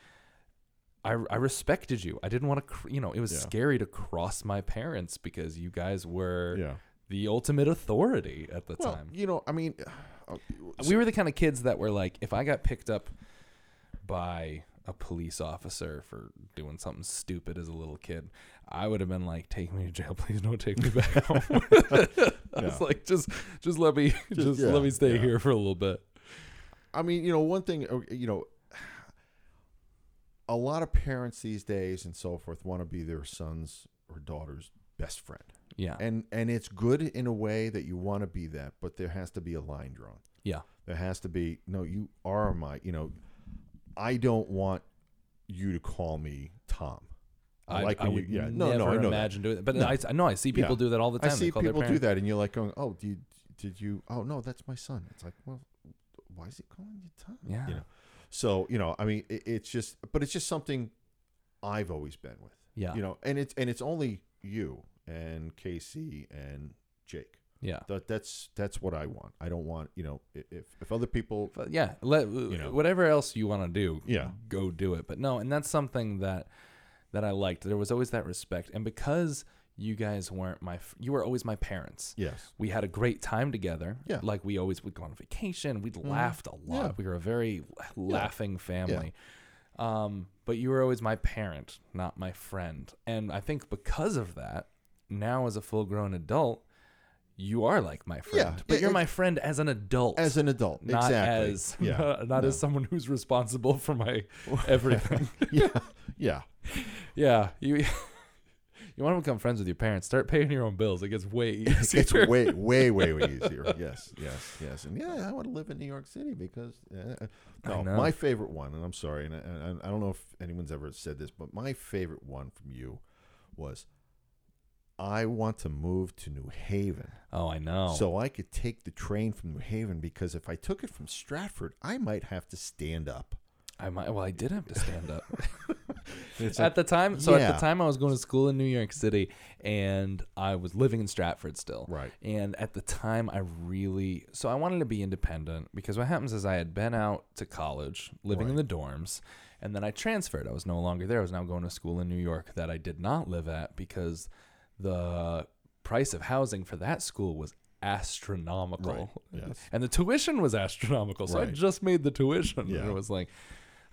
I respected you. I didn't want to, you know, it was scary to cross my parents because you guys were the ultimate authority at the time. You know, I mean, we were the kind of kids that were like, if I got picked up by a police officer for doing something stupid as a little kid, I would have been like, take me to jail, please don't take me back home. I was like, just let me let me stay here for a little bit. I mean, you know, one thing, you know, a lot of parents these days and so forth want to be their son's or daughter's best friend. Yeah. And it's good in a way that you want to be that, but there has to be a line drawn. Yeah. There has to be, no, you are you know, I don't want you to call me Tom. I would never imagine doing that. But no. I see people do that all the time. I see people do that, and you're like going, oh, did you? Oh, no, that's my son. It's like, well, why is he calling you Tom? Yeah. You know? So, you know, I mean, it's just something I've always been with. Yeah. You know, and it's only you and Casey and Jake. Yeah. That's what I want. I don't want, you know, if other people. Yeah. Whatever else you want to do. Yeah. Go do it. But no, and that's something that I liked. There was always that respect. And because you guys weren't you were always my parents. Yes. We had a great time together. Yeah. Like we'd go on vacation. We'd laughed a lot. Yeah. We were a very laughing family. Yeah. But you were always my parent, not my friend. And I think because of that, now as a full grown adult, you are like my friend, but you're my friend as an adult. As an adult, not exactly. As someone who's responsible for my everything. You want to become friends with your parents? Start paying your own bills. It gets way easier. It's way easier. Yes. And I want to live in New York City because my favorite one, and I'm sorry, and I don't know if anyone's ever said this, but my favorite one from you was, I want to move to New Haven. Oh, I know. So I could take the train from New Haven, because if I took it from Stratford, I might have to stand up. I did have to stand up. At the time I was going to school in New York City, and I was living in Stratford still. Right. And at the time I wanted to be independent, because what happens is I had been out to college, living in the dorms, and then I transferred. I was no longer there. I was now going to school in New York that I did not live at, because the price of housing for that school was astronomical. Right. Yes. And the tuition was astronomical. So I just made the tuition. Yeah. And it was like,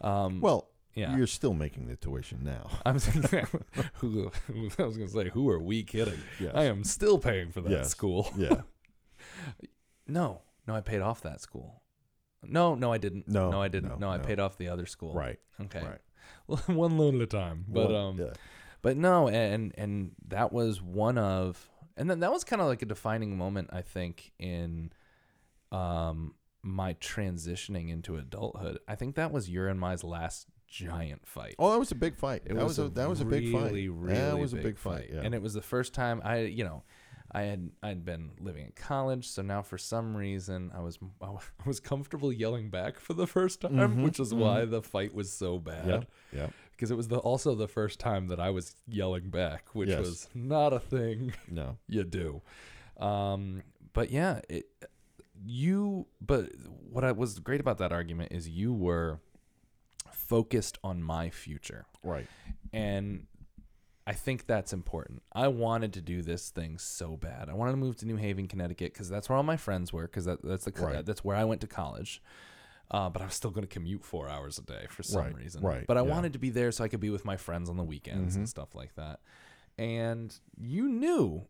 you're still making the tuition now. I was going to say, who are we kidding? Yes. I am still paying for that school. Yeah. No, I paid off that school. No, I didn't. No, I didn't. No, I paid off the other school. Right. Okay. Right. Well, one loan at a time. But, But no, and that was one of, and then that was kind of like a defining moment, I think, in my transitioning into adulthood. I think that was your and my last giant fight. Oh, that was a big fight. That was a really big fight. Yeah. And it was the first time I'd been living in college, so now for some reason I was comfortable yelling back for the first time, which is why the fight was so bad. Yeah. Because it was also the first time that I was yelling back, which was not a thing you do. But what I was great about that argument is you were focused on my future. Right. And I think that's important. I wanted to do this thing so bad. I wanted to move to New Haven, Connecticut, because that's where all my friends were, because that's where I went to college. But I was still going to commute 4 hours a day for some reason. Right. But I wanted to be there so I could be with my friends on the weekends and stuff like that. And you knew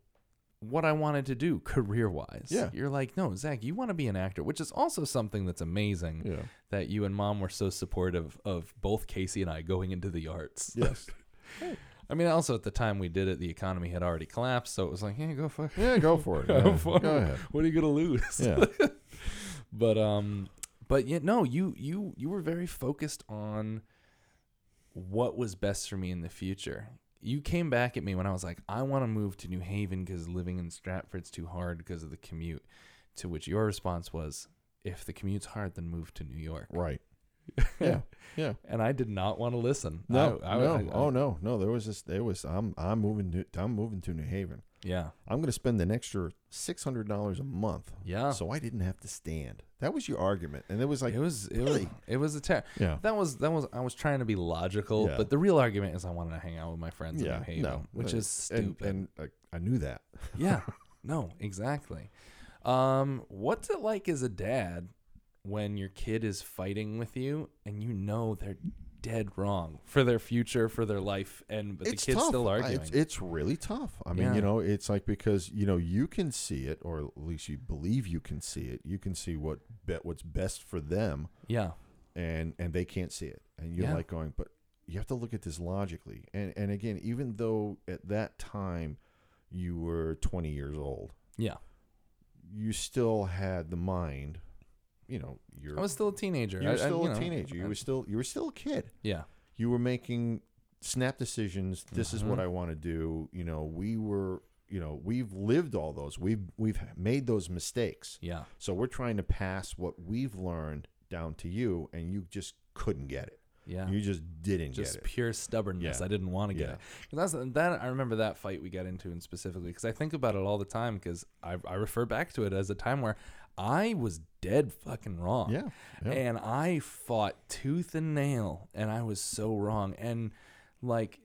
what I wanted to do career-wise. Yeah. You're like, no, Zach, you want to be an actor, which is also something that's amazing that you and Mom were so supportive of both Casey and I going into the arts. Yes. I mean, also at the time we did it, the economy had already collapsed, so it was like, go for it. Go ahead. What are you going to lose? Yeah. But you were very focused on what was best for me in the future. You came back at me when I was like, I want to move to New Haven because living in Stratford's too hard because of the commute. To which your response was, if the commute's hard, then move to New York. Right. Yeah. And I did not want to listen. No. I'm moving to New Haven. Yeah. I'm going to spend an extra $600 a month. Yeah. So I didn't have to stand. That was your argument. And it was like, it was I was trying to be logical, but the real argument is I wanted to hang out with my friends in New Haven, which is stupid. And I knew that. Yeah. No, exactly. What's it like as a dad when your kid is fighting with you and you know they're dead wrong for their future, for their life, but the kid's still arguing? It's really tough. I mean, it's like, because you can see it, or at least you believe you can see it. You can see what's best for them. Yeah. And they can't see it, and you're like going, but you have to look at this logically. And again, even though at that time you were 20 years old, you still had the mind. I was still a teenager. You were still a kid. Yeah. You were making snap decisions. This is what I want to do. You know, we were, you know, we've lived all those. We've made those mistakes. Yeah. So we're trying to pass what we've learned down to you, and you just couldn't get it. Yeah. You just didn't just get it. Just pure stubbornness. Yeah. I didn't want to get it. That I remember that fight we got into, and specifically because I think about it all the time, because I refer back to it as a time where I was dead fucking wrong. Yeah. Yeah. And I fought tooth and nail, and I was so wrong. And like,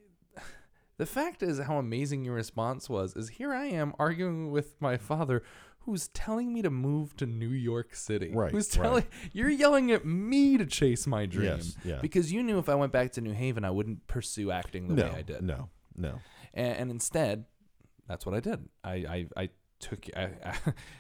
the fact is how amazing your response was, is here I am arguing with my father, who's telling me to move to New York City. Right. Who's telling, you're yelling at me to chase my dream. Yes, yeah. Because you knew if I went back to New Haven, I wouldn't pursue acting the way I did. No. And instead, that's what I did. I took,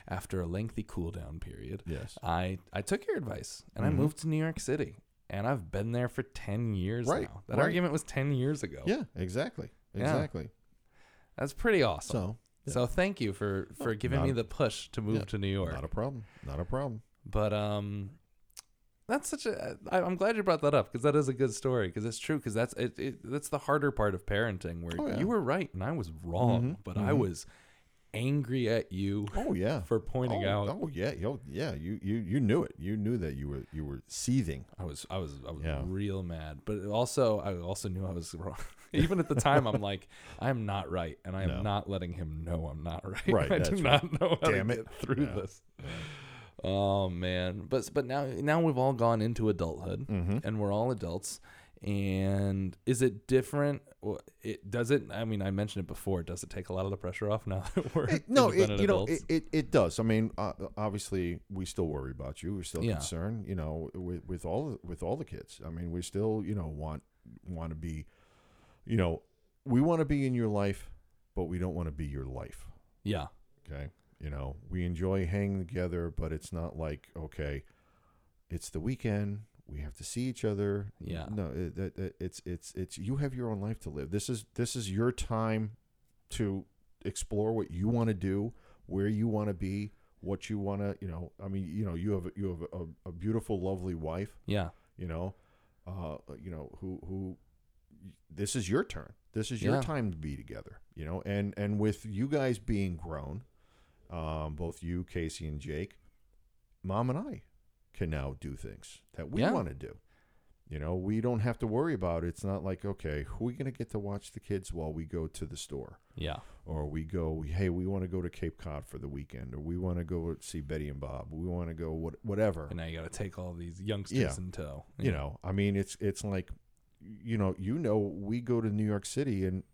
after a lengthy cool down period, I took your advice, and I moved to New York City, and I've been there for 10 years now. That argument was 10 years ago. Yeah, exactly. Exactly. Yeah. That's pretty awesome. So thank you for giving me the push to move to New York. Not a problem. Not a problem. But that's such a. I'm glad you brought that up, because that is a good story, because it's true, because that's the harder part of parenting, where you were right and I was wrong, but I was angry at you. Oh yeah. For pointing out. Oh yeah. Yeah. You knew it. You knew that you were seething. I was real mad, but also I also knew I was wrong. Even at the time, I'm like, I'm not right, and I am not letting him know I'm not right. I do not know how to get through this. Yeah. Oh man, but now we've all gone into adulthood, and we're all adults. And is it different? I mean, I mentioned it before. Does it take a lot of the pressure off now that we're it does. I mean, obviously, we still worry about you. We're still concerned, you know, with all the kids. I mean, we still, you know, want to be, you know, we want to be in your life, but we don't want to be your life. Yeah. Okay. You know, we enjoy hanging together, but it's not like, okay, it's the weekend. We have to see each other. Yeah. No, it's you have your own life to live. This is your time to explore what you want to do, where you want to be, what you want to, you know, I mean, you know, you have a beautiful, lovely wife. Yeah. You know, who this is your turn. This is your time to be together, you know, and with you guys being grown, both you, Casey and Jake, Mom and I can now do things that we want to do. You know, we don't have to worry about it. It's not like, okay, who are we going to get to watch the kids while we go to the store? Yeah. Or we go, hey, we want to go to Cape Cod for the weekend, or we want to go see Betty and Bob. We want to go whatever. And now you got to take all these youngsters in tow. Yeah. You know, I mean, it's like, you know, we go to New York City and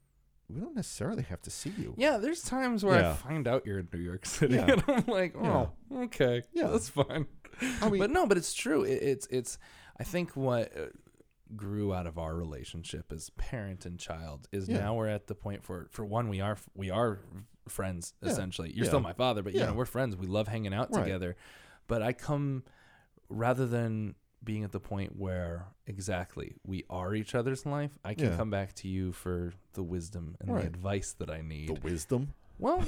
we don't necessarily have to see you. Yeah, there's times where I find out you're in New York City, and I'm like, oh, okay, that's fine. I mean, but it's true. It's I think what grew out of our relationship as parent and child is now we're at the point for one, we are friends essentially. You're still my father, but you know, we're friends. We love hanging out together. But I come rather than being at the point where exactly we are each other's life, I can come back to you for the wisdom and the advice that I need. The wisdom? Well,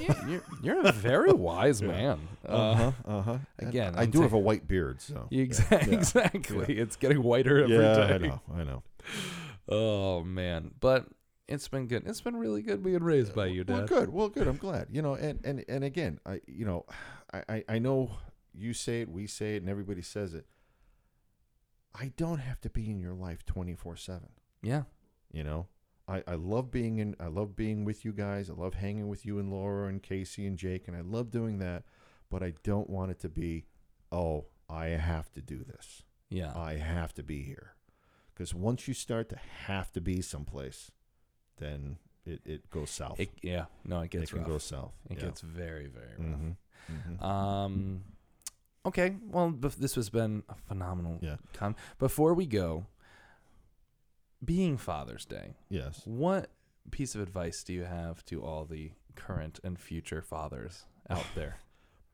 you're a very wise man. Again, I do have a white beard, so exactly. Yeah. It's getting whiter every day. I know. Oh man, but it's been good. It's been really good being raised by you, Dad. Well, good. I'm glad. You know, and again, I, you know, I know you say it, we say it, and everybody says it. I don't have to be in your life 24/7. Yeah. You know. I love being in. I love being with you guys. I love hanging with you and Laura and Casey and Jake, and I love doing that. But I don't want it to be, oh, I have to do this. Yeah, I have to be here, because once you start to have to be someplace, then it goes south. It gets rough. It can go south. It gets very, very rough. Mm-hmm. Okay, well, this has been a phenomenal time. Before we go. Being Father's Day, yes. What piece of advice do you have to all the current and future fathers out there?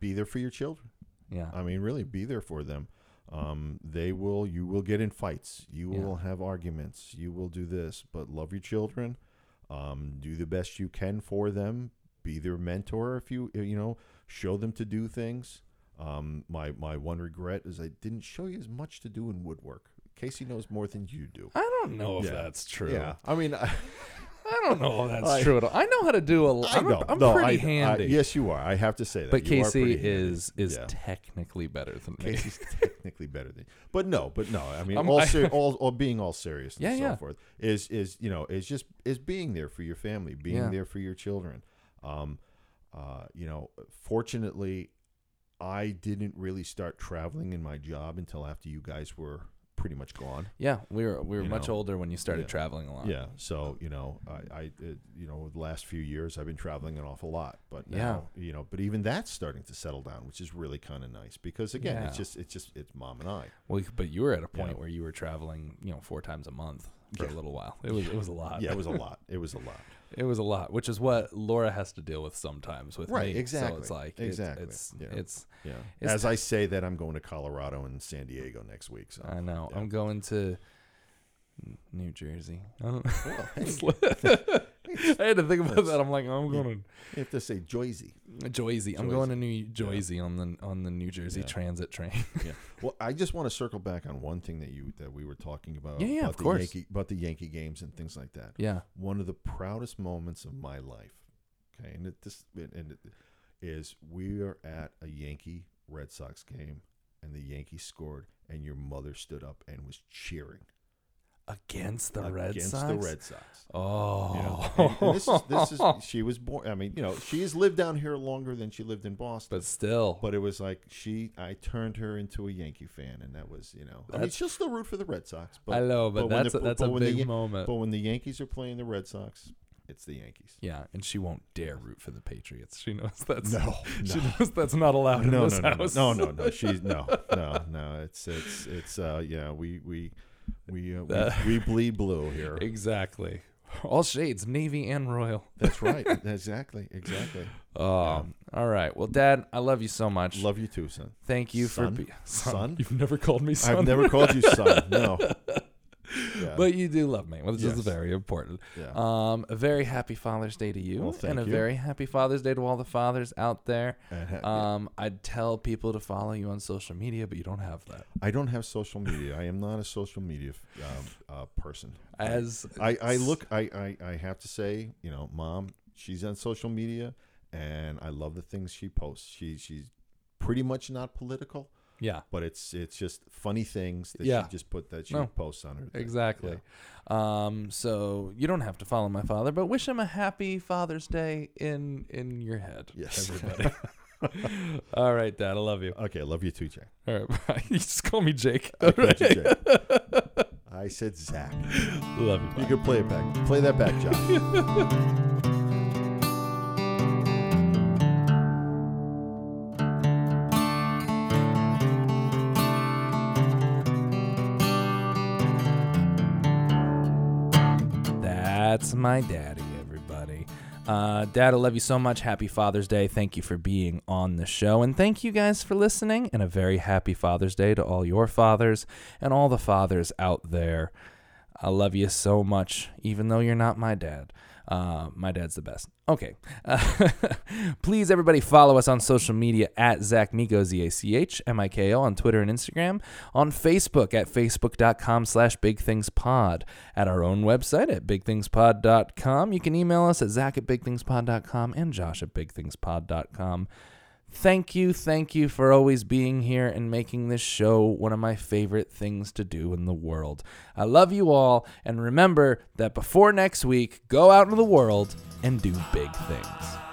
Be there for your children. Yeah, I mean, really, be there for them. You will get in fights. You will have arguments. You will do this, but love your children. Do the best you can for them. Be their mentor if you know. Show them to do things. My one regret is I didn't show you as much to do in woodwork. Casey knows more than you do. I don't know if that's true. Yeah. I mean, I don't know if that's true at all. I know how to do a lot. I'm pretty handy. Yes, you are. I have to say that. But you Casey is technically better than me. Casey's technically better than you. But no. I mean, being all serious and forth is being there for your family, being there for your children. Fortunately, I didn't really start traveling in my job until after you guys were pretty much gone. Yeah, we were much older when you started traveling a lot. Yeah, so over the last few years I've been traveling an awful lot, but now, but even that's starting to settle down, which is really kind of nice because again, it's mom and I. Well, but you were at a point where you were traveling, 4 times a month for a little while. It was a lot. Yeah, it was a lot, which is what Laura has to deal with sometimes with me. Exactly. So it's like it's as I say that, I'm going to Colorado and San Diego next week. So I know. Yeah. I'm going to New Jersey. I don't know. I had to think about that. I'm like, I'm going to have to say Jersey. I'm going to New Jersey on the New Jersey Transit train. Yeah. Well, I just want to circle back on one thing that we were talking about. Yeah, about about the Yankee games and things like that. Yeah. One of the proudest moments of my life. Okay, and it is we are at a Yankee Red Sox game, and the Yankees scored, and your mother stood up and was cheering. Against the Red Sox. Oh. And this is she was born. I mean, she's lived down here longer than she lived in Boston. But still. But it was like I turned her into a Yankee fan, and that was, I mean, she'll still root for the Red Sox. But, I know, but that's a big moment. But when the Yankees are playing the Red Sox, it's the Yankees. Yeah, and she won't dare root for the Patriots. She knows that's She knows that's not allowed in this house. No. She's no. We bleed blue here. Exactly. All shades, Navy and Royal. That's right. Exactly. All right. Well, Dad, I love you so much. Love you too, son. Thank you son. You've never called me son. I've never called you son. No. Yeah. But you do love me, which is very important. Yeah. A very happy Father's Day to you, and a very happy Father's Day to all the fathers out there. I'd tell people to follow you on social media, but you don't have that. I don't have social media. I am not a social media person. As I have to say, Mom, she's on social media, and I love the things she posts. She's pretty much not political. Yeah, but it's just funny things that she just put that she posts on her thing. Exactly. Yeah. So you don't have to follow my father, but wish him a happy Father's Day in your head. Yes, everybody. All right, Dad, I love you. Okay, I love you too, Jake. All right, bye. You just call me Jake. I called you Jake. I said Zach. Love you. Bye. You can play it back. Play that back, John. That's my daddy, everybody. Dad, I love you so much. Happy Father's Day. Thank you for being on the show. And thank you guys for listening. And a very happy Father's Day to all your fathers and all the fathers out there. I love you so much, even though you're not my dad. My dad's the best. Okay. Please, everybody, follow us on social media at Zach Miko, ZACH MIKO, on Twitter and Instagram, on Facebook at facebook.com/bigthingspod, at our own website at bigthingspod.com. You can email us at Zach at bigthingspod.com and Josh at bigthingspod.com. Thank you for always being here and making this show one of my favorite things to do in the world. I love you all, and remember that before next week, go out into the world and do big things.